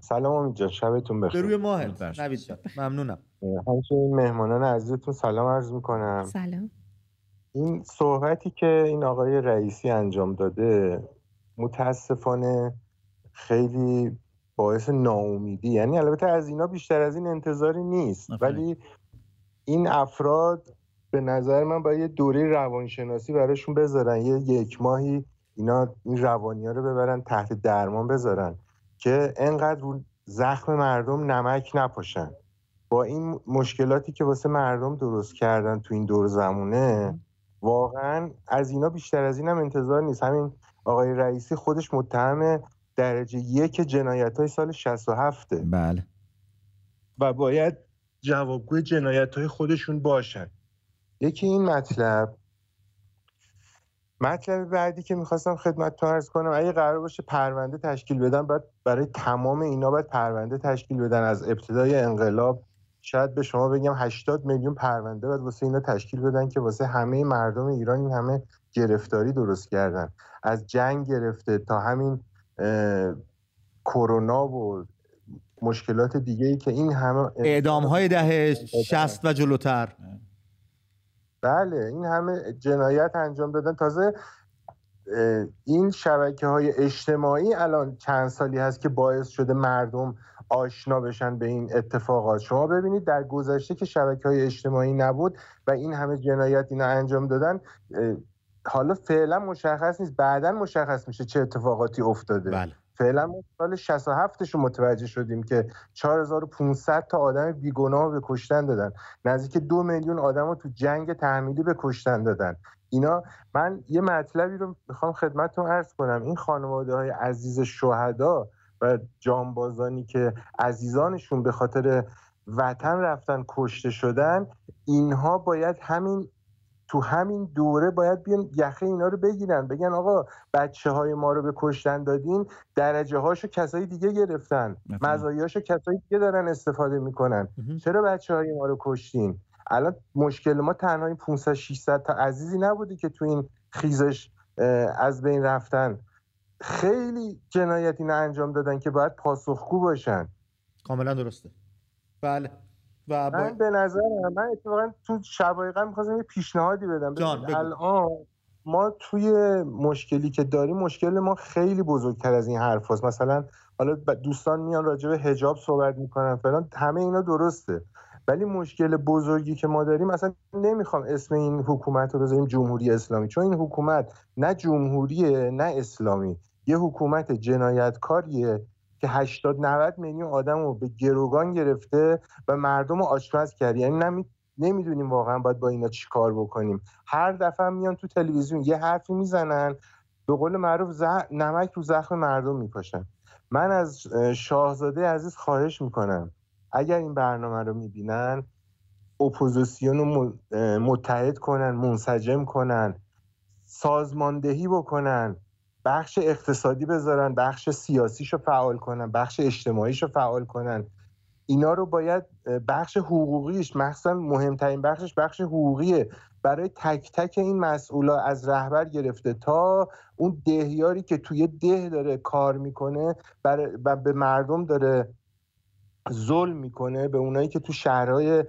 سلام امید جان، شبتون بخیر. روی ماه نوید جان، ممنونم. همچنین مهمانان عزیزتون سلام عرض می‌کنم. سلام. این صحبتی که این آقای رئیسی انجام داده متاسفانه خیلی باعث ناامیدی، یعنی البته از اینا بیشتر از این انتظاری نیست، ولی این افراد به نظر من باید یه دوره روانشناسی برایشون بذارن، یه یک ماهی اینا این روانی‌ها رو ببرن تحت درمان بذارن که انقدر رو زخم مردم نمک نپاشن. با این مشکلاتی که واسه مردم درست کردن تو این دور زمونه واقعا از اینا بیشتر از اینم انتظار نیست. همین آقای رئیسی خودش متهم درجه یک جنایت‌های سال شصت و هفت. بله. و باید جوابگوی جنایت‌های خودشون باشن. یکی این مطلب. مطلب بعدی که میخواستم خدمتتون عرض کنم، اگه قرار باشه پرونده تشکیل بدن، بعد برای تمام اینا باید پرونده تشکیل بدن از ابتدای انقلاب. شاید به شما بگم هشتاد میلیون پرونده باید واسه اینا تشکیل بدن که واسه همه مردم ایران این همه گرفتاری درست کردن، از جنگ گرفته تا همین کرونا و مشکلات دیگه‌ای که این همه اعدام‌های دهه شصت و جلوتر. بله، این همه جنایت انجام دادن. تازه این شبکه‌های اجتماعی الان چند سالی هست که باعث شده مردم آشنا بشن به این اتفاقات. شما ببینید در گذشته که شبکه‌های اجتماعی نبود و این همه جنایت اینا انجام دادن، حالا فعلا مشخص نیست، بعداً مشخص میشه چه اتفاقاتی افتاده. بله. فعلا ما سال شصت و هفتش رو متوجه شدیم که چهار هزار و پانصد تا آدم بیگناه به کشتن دادن، نزدیک دو میلیون آدم رو تو جنگ تحمیلی به کشتن دادن. اینا من یه مطلبی رو میخوام خدمتتون عرض کنم، این خانواده‌های عزیز شهدا و جانبازانی که عزیزانشون به خاطر وطن رفتن کشته شدن، اینها باید همین تو همین دوره باید بیان یخه اینا رو بگیرن، بگن آقا بچه های ما رو به کشتن دادین، درجه هاشو کسای دیگه گرفتن، مزایاشو کسای دیگه دارن استفاده میکنن، چرا بچه های ما رو کشتین؟ الان مشکل ما تنها این پانصد ششصد تا عزیزی نبودی که تو این خیزش از بین رفتن، خیلی جنایتی نه انجام دادن که باید پاسخگو باشن. کاملا درسته. بله. و با... من به نظر من اتفاقا تو شبایقا میخواستم یه پیشنهادی بدم. الان ما توی مشکلی که داریم، مشکل ما خیلی بزرگتر از این حرف هست. مثلا حالا دوستان میان راجع به حجاب صحبت میکنن فلان، همه اینا درسته، ولی مشکل بزرگی که ما داریم، اصلا نمیخوام اسم این حکومت رو بذاریم جمهوری اسلامی، چون این حکومت نه جمهوریه نه اسلامی، یه حکومت جنایتکاریه که هشتاد نود میلیون آدم رو به گروگان گرفته و مردم رو آشپز کرد. یعنی نمی... نمیدونیم واقعا باید با اینا چی کار بکنیم. هر دفعه میان تو تلویزیون یه حرفی میزنن، به قول معروف زخ... نمک رو زخم مردم میپاشن. من از شاهزاده عزیز خواهش میکنم اگر این برنامه رو میبینن، اپوزیسیون رو متحد کنن، منسجم کنن، سازماندهی بکنن، بخش اقتصادی بذارن، بخش سیاسیشو فعال کنن، بخش اجتماعیشو فعال کنن. اینا رو باید بخش حقوقیش، مخصوصا مهمترین بخشش بخش حقوقیه، برای تک تک این مسئولا از رهبر گرفته تا اون دهیاری که توی ده داره کار میکنه و به مردم داره ظلم میکنه، به اونایی که تو شهرهای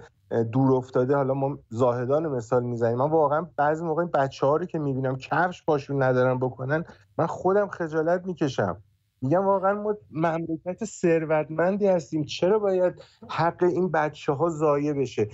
دور افتاده، حالا ما زاهدان مثال میزنیم. من واقعا بعضی موقع این بچه‌ها رو که میبینم کفش پاشون ندارن بکنن، من خودم خجالت میکشم، میگم واقعا ما مملکت ثروتمندی هستیم، چرا باید حق این بچه‌ها ضایع بشه؟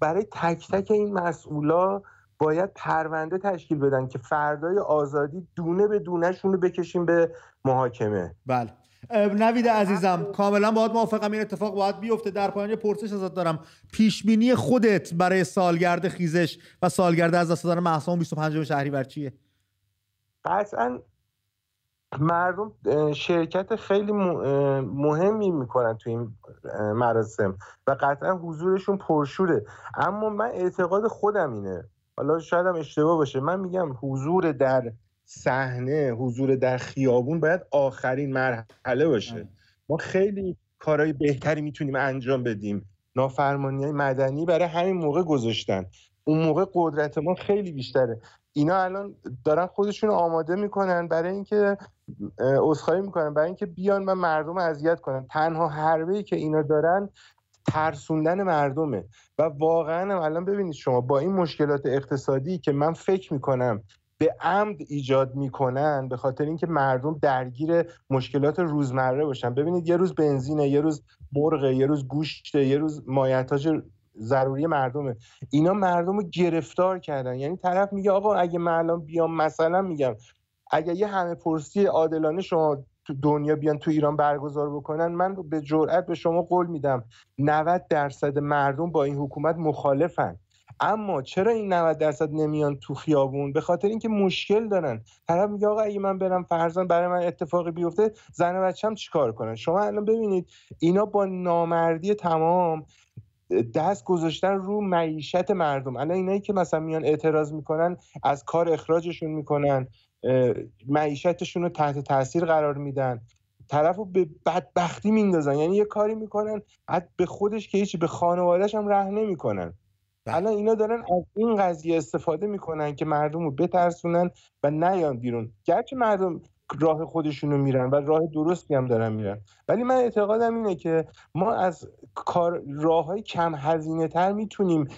برای تک تک این مسئولا باید پرونده تشکیل بدن که فردای آزادی دونه به دونه شون رو بکشیم به محاکمه. بله نوید عزیزم، کاملا باهات موافقم، این اتفاق باید بیفته. در پایان پرسش ازت دارم، پیش بینی خودت برای سالگرد خیزش و سالگرد از دست دادن مهسا بیست و پنجم شهریور چیه؟ قطعا مردم شرکت خیلی مهمی میکنن تو این مراسم و قطعا حضورشون پرشوره، اما من اعتقاد خودم اینه، حالا شاید هم اشتباه باشه، من میگم حضور در صحنه، حضور در خیابون باید آخرین مرحله باشه. ما خیلی کارهای بهتری میتونیم انجام بدیم، نافرمانی‌های مدنی برای همین موقع گذاشتن، اون موقع قدرت ما خیلی بیشتره. اینا الان دارن خودشون آماده میکنن برای اینکه عذرخواهی میکنن، برای اینکه بیان و مردم رو اذیت کنن. تنها حربه‌ای که اینا دارن ترسوندن مردمه و واقعا الان ببینید شما با این مشکلات اقتصادی که من فکر میکنم به عمد ایجاد میکنن، به خاطر اینکه مردم درگیر مشکلات روزمره باشن. ببینید یه روز بنزینه، یه روز مرغه، یه روز گوشته، یه روز مایحتاج ضروری مردمه. اینا مردم رو گرفتار کردن. یعنی طرف میگه آقا اگه من الان بیام، مثلا میگم اگه یه همه پرسی عادلانه شما تو دنیا بیان تو ایران برگزار بکنن، من به جرئت به شما قول میدم نود درصد مردم با این حکومت مخالفن. اما چرا این نود درصد نمیان تو خیابون؟ به خاطر اینکه مشکل دارن. طرف میگه آقا اگه من برم فرضاً برای من اتفاقی بیفته، زن و بچه‌م چیکار کنن؟ شما الان ببینید اینا با نامردی تمام دست گذاشتن رو معیشت مردم. الان اینایی که مثلا میان اعتراض میکنن، از کار اخراجشون میکنن، معیشتشون رو تحت تاثیر قرار میدن، طرفو به بدبختی میندازن. یعنی یه کاری میکنن حد به خودش که هیچ، به خانواده‌ش هم رحم نمیکنن. الان اینا دارن از این قضیه استفاده میکنن که مردم رو بترسونن و نیان بیرون، گرچه مردم راه خودشونو میرن و راه درستی هم دارن میرن، ولی من اعتقادم اینه که ما از کار راههای کم هزینه تر میتونیم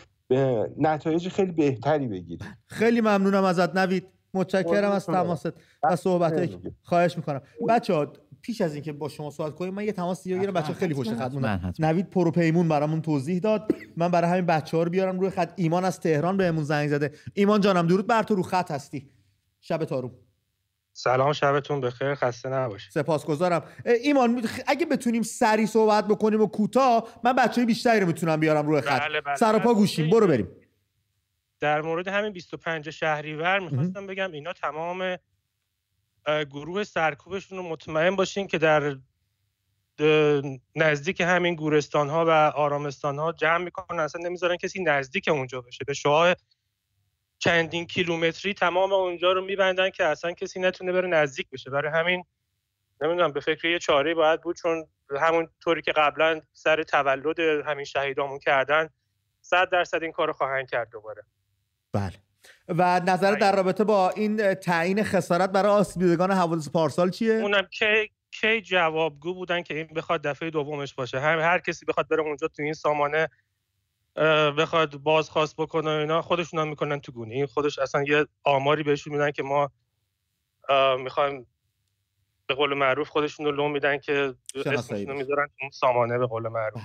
نتایج خیلی بهتری بگیریم. خیلی ممنونم ازت نوید، متشکرم از تماست و صحبتت. خواهش میکنم. بچه‌ها پیش از اینکه با شما صحبت کنیم من یه تماس دیگه بچه‌ها خیلی پشت خط موندن. نوید پروپیمون برامون توضیح داد. من برای همین بچه‌ها رو بیارم روی خط. ایمان از تهران بهمون زنگ زده. ایمان جانم درود بر تو، رو خط هستی. شب تارو. سلام، شبتون بخیر، خسته نباشید. سپاسگزارم ایمان. اگه بتونیم سریع صحبت بکنیم و کوتاه، من بچه‌های بیشتری رو میتونم بیارم روی خط. بله بله. سر و پا گوشیم، برو بریم. در مورد همین بیست و پنج شهریور میخواستم بگم اینا تمام گروه سرکوبشون رو مطمئن باشین که در نزدیک همین گورستان‌ها و آرامستان‌ها جمع میکنن، اصلا نمیذارن کسی نزدیک اونجا بشه. به شعاع چندین کیلومتری تمام اونجا رو میبندن که اصلا کسی نتونه بره نزدیک بشه. برای همین نمیدونم به فکر یه چاره باید بود، چون همون طوری که قبلا سر تولد همین شهیدامون کردن، صد درصد این کارو خواهند کرد دوباره. بله. و نظر در رابطه با این تعیین خسارت برای آسیب‌دیدگان حوادث پارسال چیه؟ اونم کی کی جوابگو بودن که این بخواد دفعه دومش باشه. هم هر کسی بخواد بره اونجا تو این سامانه بخواد بازخواست بکنه، اینا خودشون هم میکنن تو گونه. این خودش اصلا یه آماری بهشون میدن که ما میخوایم، به قول معروف خودشون رو لون میدن که اسمشون رو میذارن اون سامانه، به قول معروف.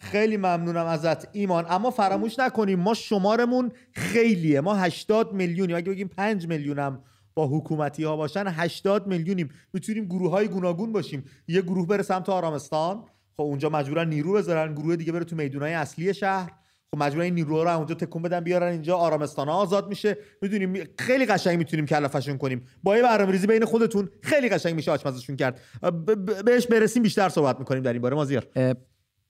خیلی ممنونم ازت ایمان. اما فراموش نکنیم ما شمارمون خیلیه، ما هشتاد میلیونیم. اگه بگیم پنج میلیونم با حکومتی ها باشن، هشتاد میلیونیم. میتونیم گروه های گوناگون باشیم. یه گروه بره سمت آرامستان، خب اونجا مجبورن نیرو بذارن. گروه دیگه بره تو میدونای اصلی شهر، خب مجبورن این نیروها رو اونجا تکون بدن بیارن اینجا. آرامستان ها آزاد میشه. میدونیم خیلی قشنگ میتونیم کلافشون کنیم با یه برنامه‌ریزی بین خودتون. خیلی قشنگ میشه آشپزشون کرد. بهش برسیم بیشتر صحبت میکنیم در این باره. مازیار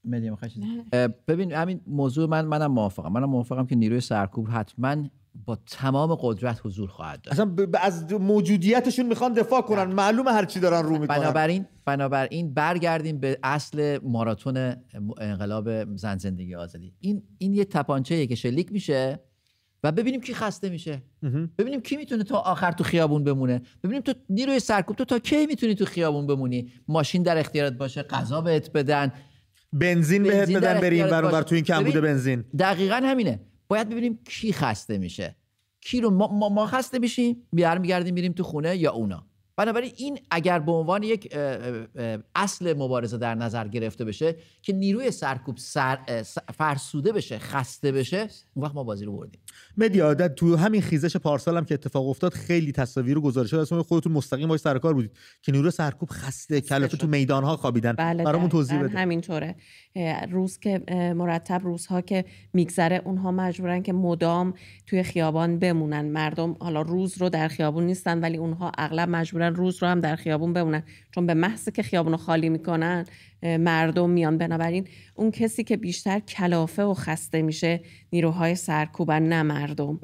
مدیا مخشن، ببین همین موضوع من منم موافقم. منم موافقم که نیروی سرکوب حتما با تمام قدرت حضور خواهد داشت. اصلا ب... ب... از موجودیتشون میخوان دفاع کنن. معلومه هرچی دارن رو میکنن. بنابراین بنابراین برگردیم به اصل ماراتون انقلاب زن زندگی آزادی. این این یه تپانچه‌ایه که شلیک میشه و ببینیم کی خسته میشه. ببینیم کی میتونه تا آخر تو خیابون بمونه. ببینیم تو نیروی سرکوب تو تا کی میتونی تو خیابون بمونی؟ ماشین در اختیارت باشه، غذا بهت بدن، بنزین, بنزین بهت بدن، بریم برابر تو این کم بوده بنزین. دقیقاً همینه. باید ببینیم کی خسته میشه، کی رو ما, ما, ما خسته میشیم برمیگردیم میریم تو خونه یا اونا. بنابراین این اگر به عنوان یک اصل مبارزه در نظر گرفته بشه که نیروی سرکوب سر فرسوده بشه، خسته بشه، اون وقت ما بازی رو بردیم. مدیا تو همین خیزش پارسال هم که اتفاق افتاد خیلی تصاویر و گزارشات هست خودتون مستقیم باش سر کار بودید که نیروی سرکوب خسته کلافه تو میدان‌ها خوابیدن. بله برامون توضیح بده. همینطوره. روز که مرتب روزها که میگذره اونها مجبورن که مدام توی خیابان بمونن. مردم حالا روز رو در خیابون نیستن ولی اونها اغلب مجبورن روز رو هم در خیابون بمونن، چون به محض که خیابون رو خالی میکنن مردم میان. بنابراین اون کسی که بیشتر کلافه و خسته میشه نیروهای سرکوبن، نه مردم.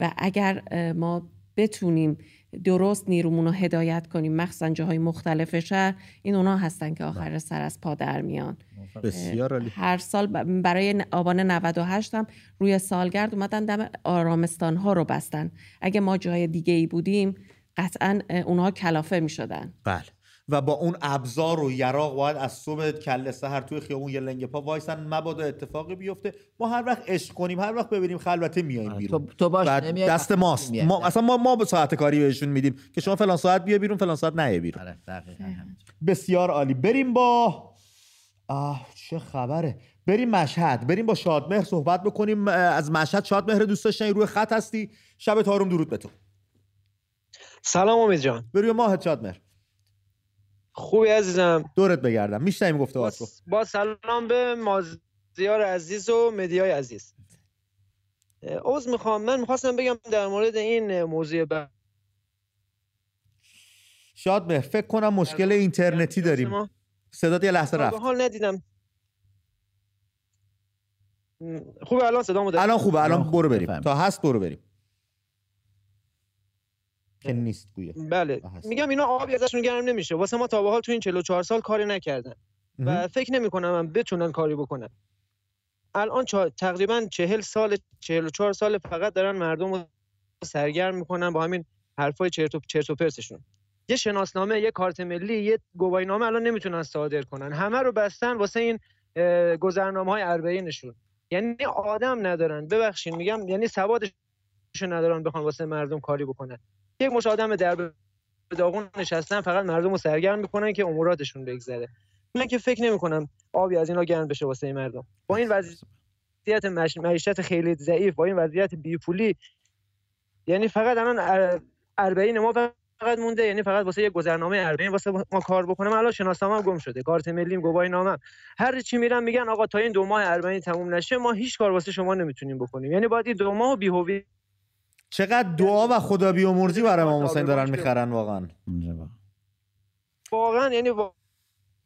و اگر ما بتونیم درست نیرومون رو هدایت کنیم مخصوصا جاهای مختلف شهر، این اونا هستن که آخر سر از پا در میان. بسیار عالی. هر سال برای آبان نود و هشت هم روی سالگرد اومدن دم آرامستان ها رو بستن. اگه ما جای دیگه ای بودیم قطعا اونها کلافه می شدن. بله. و با اون ابزار و یراق باید از صبح کله سحر توی خیابون یه لنگ پا وایسن، مبادا اتفاقی بیفته. ما هر وقت عشق کنیم، هر وقت ببینیم خلوته میایم بیرون. تو, تو باش نمیای. دست ماست. ما اصلا ما ما به ساعت کاری بهشون میدیم که شما فلان ساعت بیا بیرون، فلان ساعت نیا بیرون. آره دقیقاً همینطور. بسیار عالی. بریم با آه چه خبره. بریم مشهد، بریم با شادمهر صحبت بکنیم از مشهد. شادمهر دوست داشتنی روی خط هستی. شب تارم درود به تو. سلام امید جان. بروی ماهت شادمهر. خوبی عزیزم؟ دورت بگردم. میشنیم گفته با, س... با سلام به مازیار عزیز و مدیای عزیز. عوض میخوام من میخواستم بگم در مورد این موضوع بر... شادمهر فکر کنم مشکل اینترنتی داریم. صدات یه لحظه رفت. حال ندیدم. خوبه الان صدامو داریم؟ الان خوبه. الان برو بریم. تا هست برو بریم. که نیست گویه. بله میگم اینا آبی ازشون گرم نمیشه. واسه ما تا به حال تو این چهل و چهار سال کاری نکردن و امه. فکر نمی کنم هم بتونن کاری بکنن. الان چا... تقریبا چهل سال چهل و چهار سال فقط دارن مردم رو سرگرم میکنن با همین حرفای چرت و چرت و پرسشون. یه شناسنامه، یه کارت ملی، یه گواهینامه الان نمیتونن صادر کنن. همه رو بستن واسه این گذرنامه‌های اربعینشون. یعنی آدم ندارن. ببخشید میگم یعنی سوادشون ندارن بخوان واسه مردم کاری بکنن. یک مش آدم در داغون نشستن فقط مردم رو سرگرم میکنن که اموراتشون بگذره. من که فکر نمیکنم آبی از اینا گرم بشه واسه این مردم. با این وضعیت معیشت خیلی ضعیف، با این وضعیت بیپولی، یعنی فقط الان اربعین ما فقط مونده، یعنی فقط واسه یه گذرنامه اربعین واسه ما کار بکنم. الان شناسنامه‌ام گم شده، کارت ملیم، گواهی نامم، هر چی میرم میگن آقا تا این دو ماه اربعین تموم نشه ما هیچ کار واسه شما نمیتونیم بکنیم. یعنی باید این دو ماهو بی‌هویت. چقدر دعا و خدا بیامرزی برای ما حسین دارن میخرن واقعا. واقعا یعنی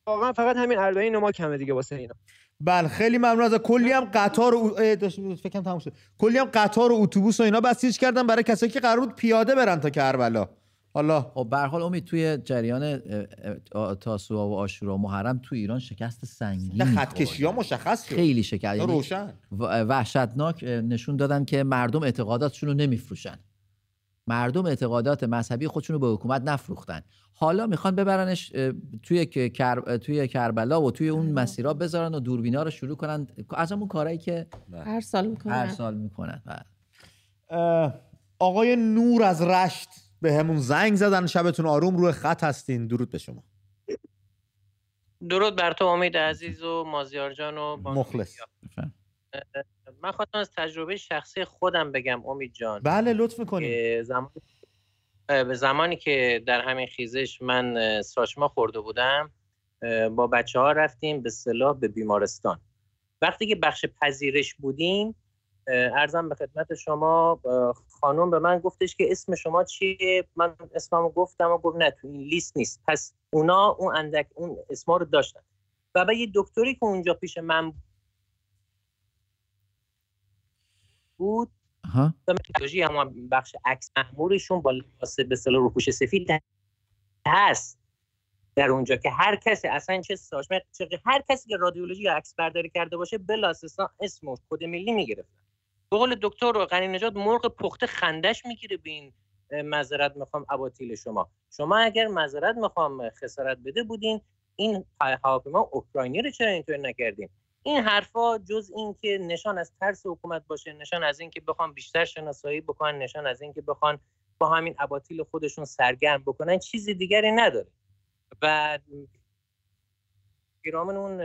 واقعا فقط همین اربعین ما کمه دیگه واسه اینا. بله خیلی ممنون. از کلی هم قطار و فکرم تموم شد. کلی هم قطار و اتوبوس و اینا بسیج کردن برای کسایی که قرار بود پیاده برن تا کربلا. حالا به هر حال امید توی جریان تاسوعا و عاشورا و محرم تو ایران شکست سنگین خطکشی‌ها مشخص شد، خیلی شکست روشن وحشتناک نشون دادن که مردم اعتقاداتشون رو نمیفروشن، مردم اعتقادات مذهبی خودشون رو به حکومت نفروختن، حالا میخوان ببرنش توی کر... توی کربلا و توی اون مسیرها بذارن و دوربینا رو شروع کنن از همون کارهایی که هر سال میکنن هر سال میکنن آقای نور از رشت به همون زنگ زدن. شبتون آروم، روی خط هستین. درود به شما. درود بر تو امید عزیز و مازیار جان و مخلص. من خواستم از تجربه شخصی خودم بگم امید جان. بله لطف میکنی. زمان... به زمانی که در همین خیزش من ساچما خورده بودم با بچه ها رفتیم به صلاح به بیمارستان. وقتی که بخش پذیرش بودیم عرضم به خدمت شما خانم به من گفتش که اسم شما چیه؟ من اسممو گفتم و گفت نه تو این لیست نیست. پس اونا اون اندک اون اسما رو داشتن و بعد یه دکتری که اونجا پیش من بود تکنولوژی هم بخش عکس مأمورشون با لباس به اصطلاح روپوش سفید هست در اونجا که هر کسی اصلا چه ساچمه چه هر کسی که رادیولوژی یا عکس برداری کرده باشه بلا استثنا اسم و کد ملی میگرفتن. به قول دکتر غنی نژاد مرغ پخته خندش میگیره. به این معذرت میخوام اباطیل شما شما اگر معذرت میخوام خسارت بده بودین این هواپیما اوکراینی رو چرا اینطور نکردین؟ این حرفا جز این که نشان از ترس حکومت باشه، نشان از این که بخوان بیشتر شناسایی بکنن، نشان از این که بخوان با همین اباطیل خودشون سرگرم بکنن چیز دیگری نداره. و پیرامون اون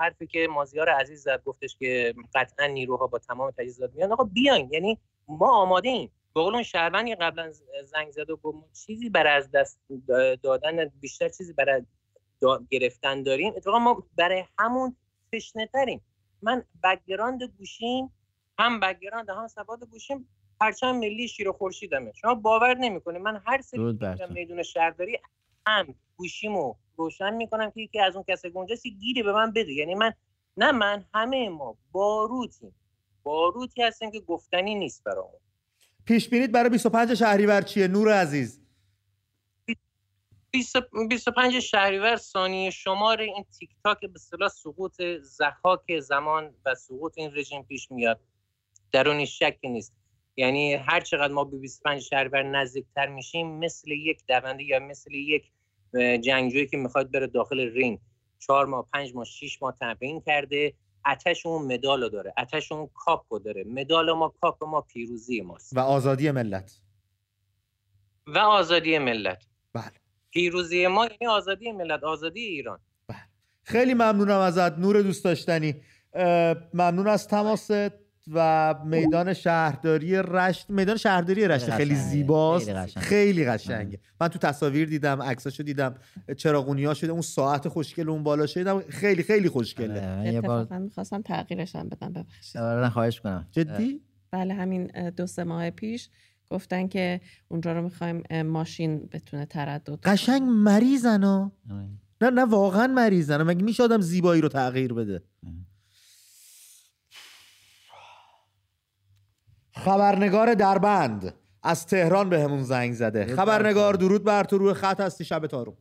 حرفی که مازیار عزیز زد گفتش که قطعا نیروها با تمام تجهیزات میان. آقا بیان، یعنی ما آماده ایم. به قول اون شهروندی قبلا زنگ زد و گفت چیزی برای از دست دادن بیشتر چیزی برای گرفتن داریم، اتفاقا ما برای همون تشنه تریم. من بک‌گراند گوشیم هم بک‌گراند هم سواد گوشیم پرچم ملی شیر و خورشیدمه. شما باور نمی‌کنید من هر سری که میدون شهرداری هم گوشیمو روشن میکنم که یکی از اون کسایی اونجاست گیری به من بده. یعنی من نه من همه ما باروتیم، باروتی هستیم که گفتنی نیست برامون. پیش بینید برای بیست و پنج شهریور چیه نور عزیز؟ بیست و پنج شهریور ثانیه شمار این تیک تاک به اصطلاح سقوط زخاک زمان و سقوط این رژیم پیش میاد، درون شکی نیست. یعنی هر چقدر ما به بیست و پنج شهریور نزدیکتر میشیم مثل یک دونده یا مثل یک جنگجویی که میخواد بره داخل رینگ چهار ماه پنج ماه شش ماه تمرین کرده آتش اون مدالو داره، آتش اون کاپو داره. مدال ما کاپ ما پیروزی ماست و آزادی ملت و آزادی ملت. بله پیروزی ما یعنی آزادی ملت، آزادی ایران. بله خیلی ممنونم ازت نور دوست داشتنی. ممنون از تماست و میدان شهرداری رشت، میدان شهرداری رشت خیلی زیباست، خیلی قشنگه. خیلی قشنگه. من تو تصاویر دیدم، عکساشو دیدم، چراغونیاشو، اون ساعت خوشگل اون بالا شدیدم، خیلی خیلی خوشگله. اتفاقا می‌خواستم تغییرش هم بدم، ببخشید. آره خواهش کنم. جدی؟ بله همین دو سه ماه پیش گفتن که اونجا رو می‌خوایم ماشین بتونه تردد. قشنگ مریضنا. نه نه واقعا مریضنا. مگه میشه آدم زیبایی رو تغییر بده؟ خبرنگار دربند از تهران به همون زنگ زده. خبرنگار درود بر تو، روی خط هستی. شب تارو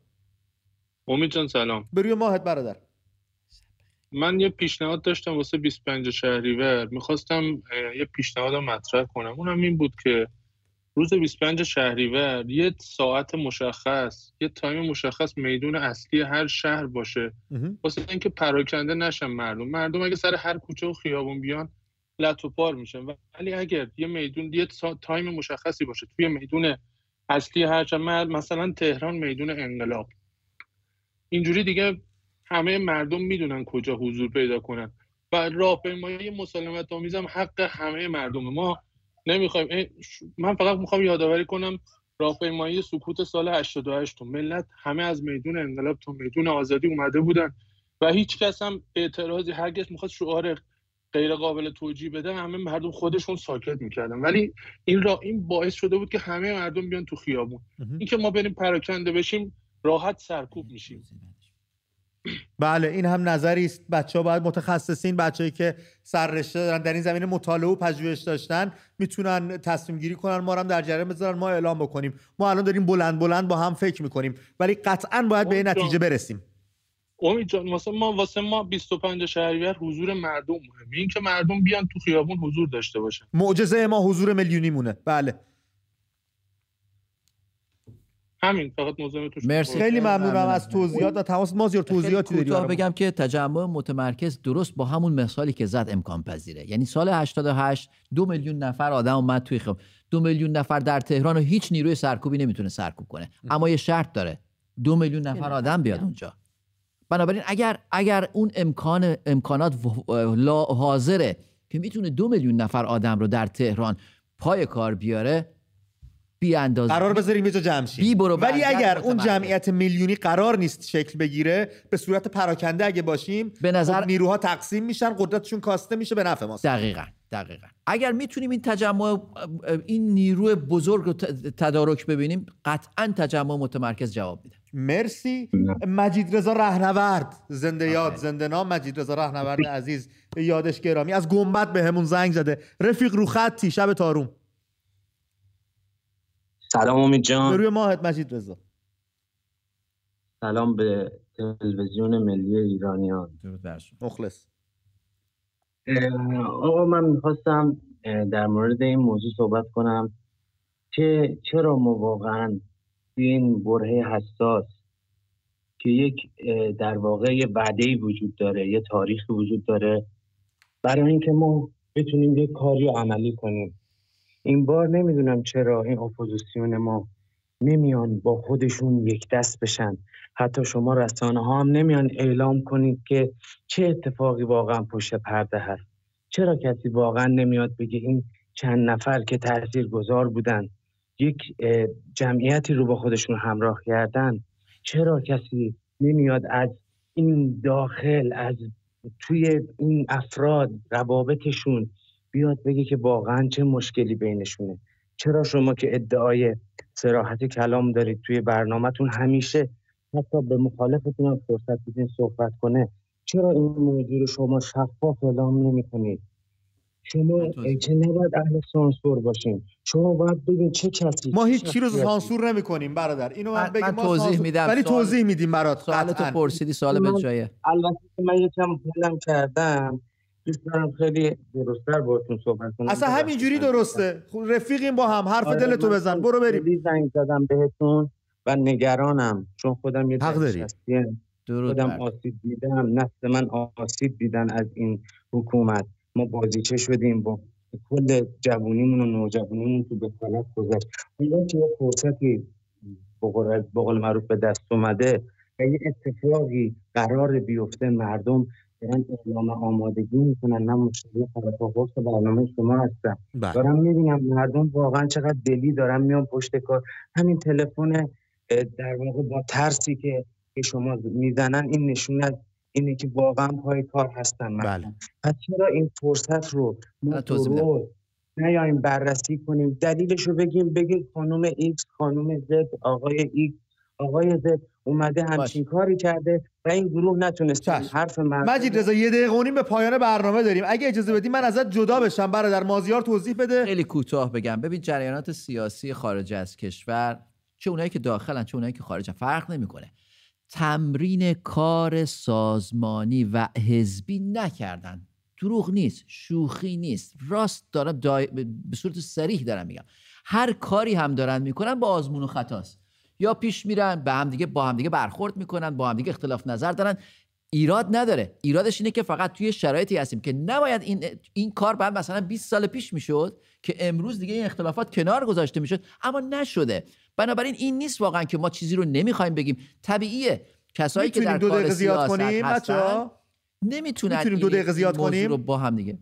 امید جان سلام. بروی ماهت برادر. من یه پیشنهاد داشتم واسه بیست و پنج شهریور، میخواستم یه پیشنهاد مطرح کنم. اونم این بود که روز بیست و پنج شهریور یه ساعت مشخص، یه تایم مشخص میدون اصلی هر شهر باشه واسه اینکه پراکنده نشن مردم. مردم اگه سر هر کوچه و خیابون بیان لطو پار میشن، ولی اگر یه میدون یه تایم مشخصی باشه توی میدون اصلی هر جمعه، مثلا تهران میدون انقلاب، اینجوری دیگه همه مردم میدونن کجا حضور پیدا کنن. و راهپیمایی مسالمت آمیزم حق همه مردم، ما نمیخوایم. من فقط میخوام یادآوری کنم راهپیمایی سکوت سال هشتاد و هشت ملت همه از میدون انقلاب تا میدون آزادی اومده بودن و هیچ کس هم اعتراضی، هرگز میخواست شعار غیر قابل توجیه بده، همه مردم خودشون ساکت میکردن. ولی این را این باعث شده بود که همه مردم بیان تو خیابون. اینکه ما بریم پراکنده بشیم راحت سرکوب میشیم. بله این هم نظری است. بچه‌ها باید متخصصین، بچه‌ای که سررشته دارن در این زمینه مطالعه و پژوهش داشتن، میتونن تصمیم گیری کنن، ما رو هم در جریان بذارن، ما اعلام بکنیم. ما الان داریم بلند بلند با هم فکر میکنیم ولی قطعا باید به این نتیجه برسیم. امید جان، واسه ما واسه ما بیست و پنج شهریور حضور مردم مهمه، این که مردم بیان تو خیابون حضور داشته باشن. معجزه ما حضور میلیونی مونه. بله همین، فقط موضوع تو. مرسی، خیلی ممنونم از توضیحات و تماس. مازیار توضیحاتی داری؟ کوتاه بگم که تجمع متمرکز درست با همون مثالی که زد امکان پذیره. یعنی سال هشتاد و هشت دو میلیون نفر آدم اومد توی خیابون، دو میلیون نفر در تهران و هیچ نیروی سرکوبی نمیتونه سرکوب کنه، اما یه شرط داره، دو میلیون نفر آدم بیاد اونجا. بنابراین اگر اگر اون امکان امکانات حاضره که میتونه دو میلیون نفر آدم رو در تهران پای کار بیاره، بی اندازه قرار بذاریم یه جا جمع شیم. ولی اگر اون جمعیت میلیونی قرار نیست شکل بگیره، به صورت پراکنده اگه باشیم، به نظر نیروها تقسیم میشن، قدرتشون کاسته میشه، به نفع ماست. دقیقاً دقیقاً. اگر میتونیم این تجمع، این نیروی بزرگ رو تدارک ببینیم، قطعاً تجمع متمرکز جواب میده. مرسی. مجید رضا رهنورد، زنده یاد زنده نام مجید رضا رهنورد عزیز، یادش گرامی، از گنبد بهمون زنگ زده. رفیق رو خطی، شب تاروم. سلام امید جان. بروی ماهت مجید رضا. سلام به تلویزیون ملی ایرانیان. درود بر شما. مخلص. آقا من میخواستم در مورد این موضوع صحبت کنم که چرا ما واقعا این بره حساس که یک در واقع یه وعده‌ای وجود داره، یه تاریخی وجود داره، برای اینکه ما بتونیم یه کاری عملی کنیم. این بار نمیدونم چرا این اپوزیسیون ما نمیان با خودشون یک دست بشن. حتی شما رسانه ها هم نمیان اعلام کنید که چه اتفاقی واقعا پشت پرده هست. چرا کسی واقعا نمیاد بگه این چند نفر که تاثیرگذار بودن، یک جمعیتی رو با خودشون همراه کردن، چرا کسی نمیاد از این داخل، از توی این افراد، روابطشون بیاد بگه که واقعا چه مشکلی بینشونه؟ چرا شما که ادعای صراحت کلام دارید توی برنامه‌تون، همیشه حتی به مخالفتون هم فرصت بدین صحبت کنه، چرا این موضوع رو شما شفاف اعلام نمی‌کنید؟ شما که نباید اهل سانسور باشین، شما باید ببین چه کسی. ما هیچ چیزی رو سانسور نمی‌کنیم برادر، اینو من بگم. من توضیح میدم، ولی توضیح میدیم برات. سوالتو پرسیدی، سوال به جایه. البته من یکم کلم کردم، دوستان خیلی درست‌تر باهاتون صحبت کنم. اصلا همینجوری درسته، رفیقیم با هم، حرف دلتو بزن، برو بریم. زنگ زدم بهتون و نگرانم، چون خودم یه شخصیم، خودم آسیب دیدم، نسل من آسیب دیدن از این حکومت. ما بازیچه شدیم، با کل جوانیمون و نوجوانیمون تو بتالت گذشت. حالا که یه فرصتی به قول معروف به دست اومده و یه اتفاقی قرار بیفته، مردم دارن اعلام آمادگی میکنن. من مشتری خبرنگار برنامه شما هستم، دارم میبینم مردم واقعا چقدر دلی دارن میان پشت کار. همین تلفن در واقع با ترسی که شما میزنن، این نشونه اینه که واقعا پای کار هستن. بله. پس چرا این فرصت رو ما رو نیاییم بررسی کنیم، دلیلش رو بگیم، بگیم خانم ایکس، خانم زد، آقای ایکس، آقای زد اومده همچین کاری کرده و این گروه نتونست حرف من. مجید رضا یه دقیقه و نیم به پایان برنامه داریم، اگه اجازه بدیم من ازت جدا بشم برادر. مازیار توضیح بده. خیلی کوتاه بگم، ببین جریانات سیاسی خارج از کشور، چه اونایی که داخلن چه اونایی که خارجن، فرق نمیکنه، تمرین کار سازمانی و حزبی نکردن. دروغ نیست، شوخی نیست، راست دارم، دای... به صورت صریح دارم میگم. هر کاری هم دارن میکنن با آزمون و خطاست، یا پیش میرن به هم دیگه، با هم دیگه برخورد میکنن، با هم دیگه اختلاف نظر دارن. ایراد نداره. ایرادش اینه که فقط توی شرایطی هستیم که نباید این این کار بعد مثلا بیست سال پیش میشد که امروز دیگه این اختلافات کنار گذاشته میشد، اما نشده. بنابراین این نیست واقعا که ما چیزی رو نمیخوایم بگیم. طبیعیه کسایی که در کار سیاست هستن نمیتونن این موضوع رو با هم دیگه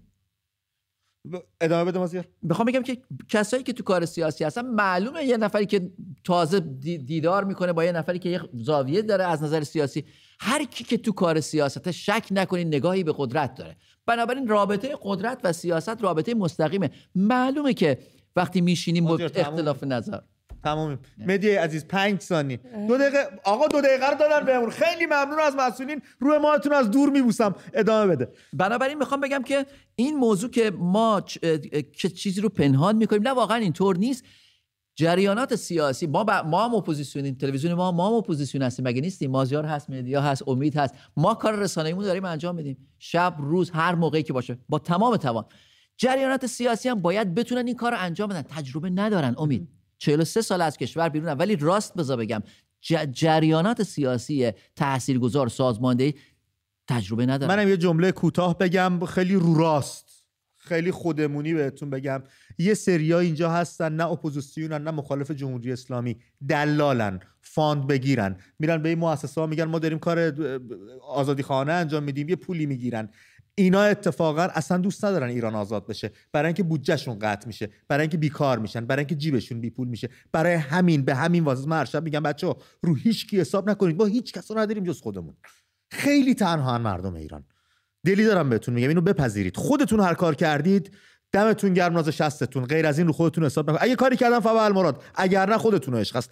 ادامه بده. مازیار، میخوام بگم که کسایی که تو کار سیاسی هستن، معلومه یه نفری که تازه دیدار میکنه با یه نفری که یه زاویه داره از نظر سیاسی، هر کی که تو کار سیاست شک نکنین نگاهی به قدرت داره. بنابراین رابطه قدرت و سیاست رابطه مستقیمه. معلومه که وقتی میشینیم اختلاف نظر تمام. مدیا عزیز پنج ثانیه، دو دقیقه آقا، دو دقیقه رو دادن بهمون. خیلی ممنون از مسئولین، روی ماهتون از دور میبوسم. ادامه بده. بنابراین میخوام بگم که این موضوع که ما چ... چیزی رو پنهان میکنیم، نه واقعا اینطور نیست. جریانات سیاسی ما ب... ما هم اپوزیسیونیم، تلویزیون ما ما هم اپوزیسیون هستیم، مگه نیستیم؟ مازیار هست، مدیا هست، امید هست. ما کار رسانه‌ایمون داریم انجام میدیم، شب روز هر موقعی که باشه با تمام توان. جریانات سیاسی هم باید بتونن این کارو انجام بدن. تجربه ندارن امید، چهل و سه سال از کشور بیرونم. ولی راست بذار بگم جریانات سیاسی تاثیرگذار سازماندهی تجربه ندارم. منم یه جمله کوتاه بگم، خیلی رو راست، خیلی خودمونی بهتون بگم. یه سریا اینجا هستن، نه اپوزیسیونن نه مخالف جمهوری اسلامی، دلالن، فاند بگیرن، میرن به این مؤسسه ها میگن ما داریم کار آزادی خواهانه انجام میدیم، یه پولی میگیرن. اینا اتفاقا اصلا دوست ندارن ایران آزاد بشه، برای اینکه بودجهشون قطع میشه، برای اینکه بیکار میشن، برای اینکه جیبشون بی پول میشه. برای همین به همین واسه من هر شب میگم بچه‌ها رو هیچ کی حساب نکنید، ما هیچ کس رو نداریم جز خودمون. خیلی تنها مردم ایران. دلی دارم بهتون میگم اینو بپذیرید. خودتون هر کار کردید، دمتون گرم، ناز شستتون. غیر از این رو خودتون حساب نکنید. اگه کاری کردن فبال مراد، اگر نه خودتون عشق است.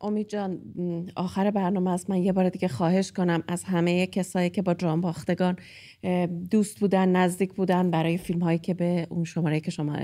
امید جان، آخر برنامه است. من یه بار دیگه خواهش کنم از همه کسایی که با جانباختگان دوست بودن، نزدیک بودن، برای فیلم هایی که به اون شماره که شما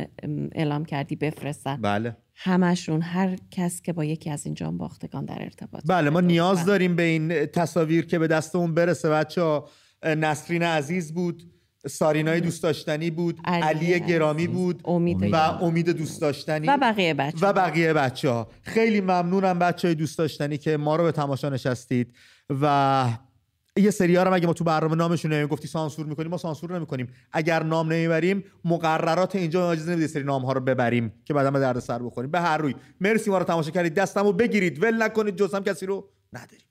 اعلام کردی بفرستن. بله، همشون، هر کس که با یکی از این جانباختگان در ارتباط. بله، ما نیاز داریم به این تصاویر که به دستمون برسه بچه‌ها. نسرین عزیز بود، سارینای دوست داشتنی بود، علی, علی گرامی بود، امید و امید دوست داشتنی و بقیه بچه و بقیه بچه ها. خیلی ممنونم بچه های دوست داشتنی که ما رو به تماشا نشستید. و یه سری‌ها رو اگه ما تو برنامه نامشون نمیگفتی سانسور میکنیم، ما سانسور نمیکنیم. اگر نام نمیبریم مقررات اینجا عاجز نمیده سری نام‌ها رو ببریم که بعدا به درد سر بخوریم. به هر روی مرسی ما رو تماشا کردید. دستمو بگیرید، ول نکنید، جزم کسی رو نداریم.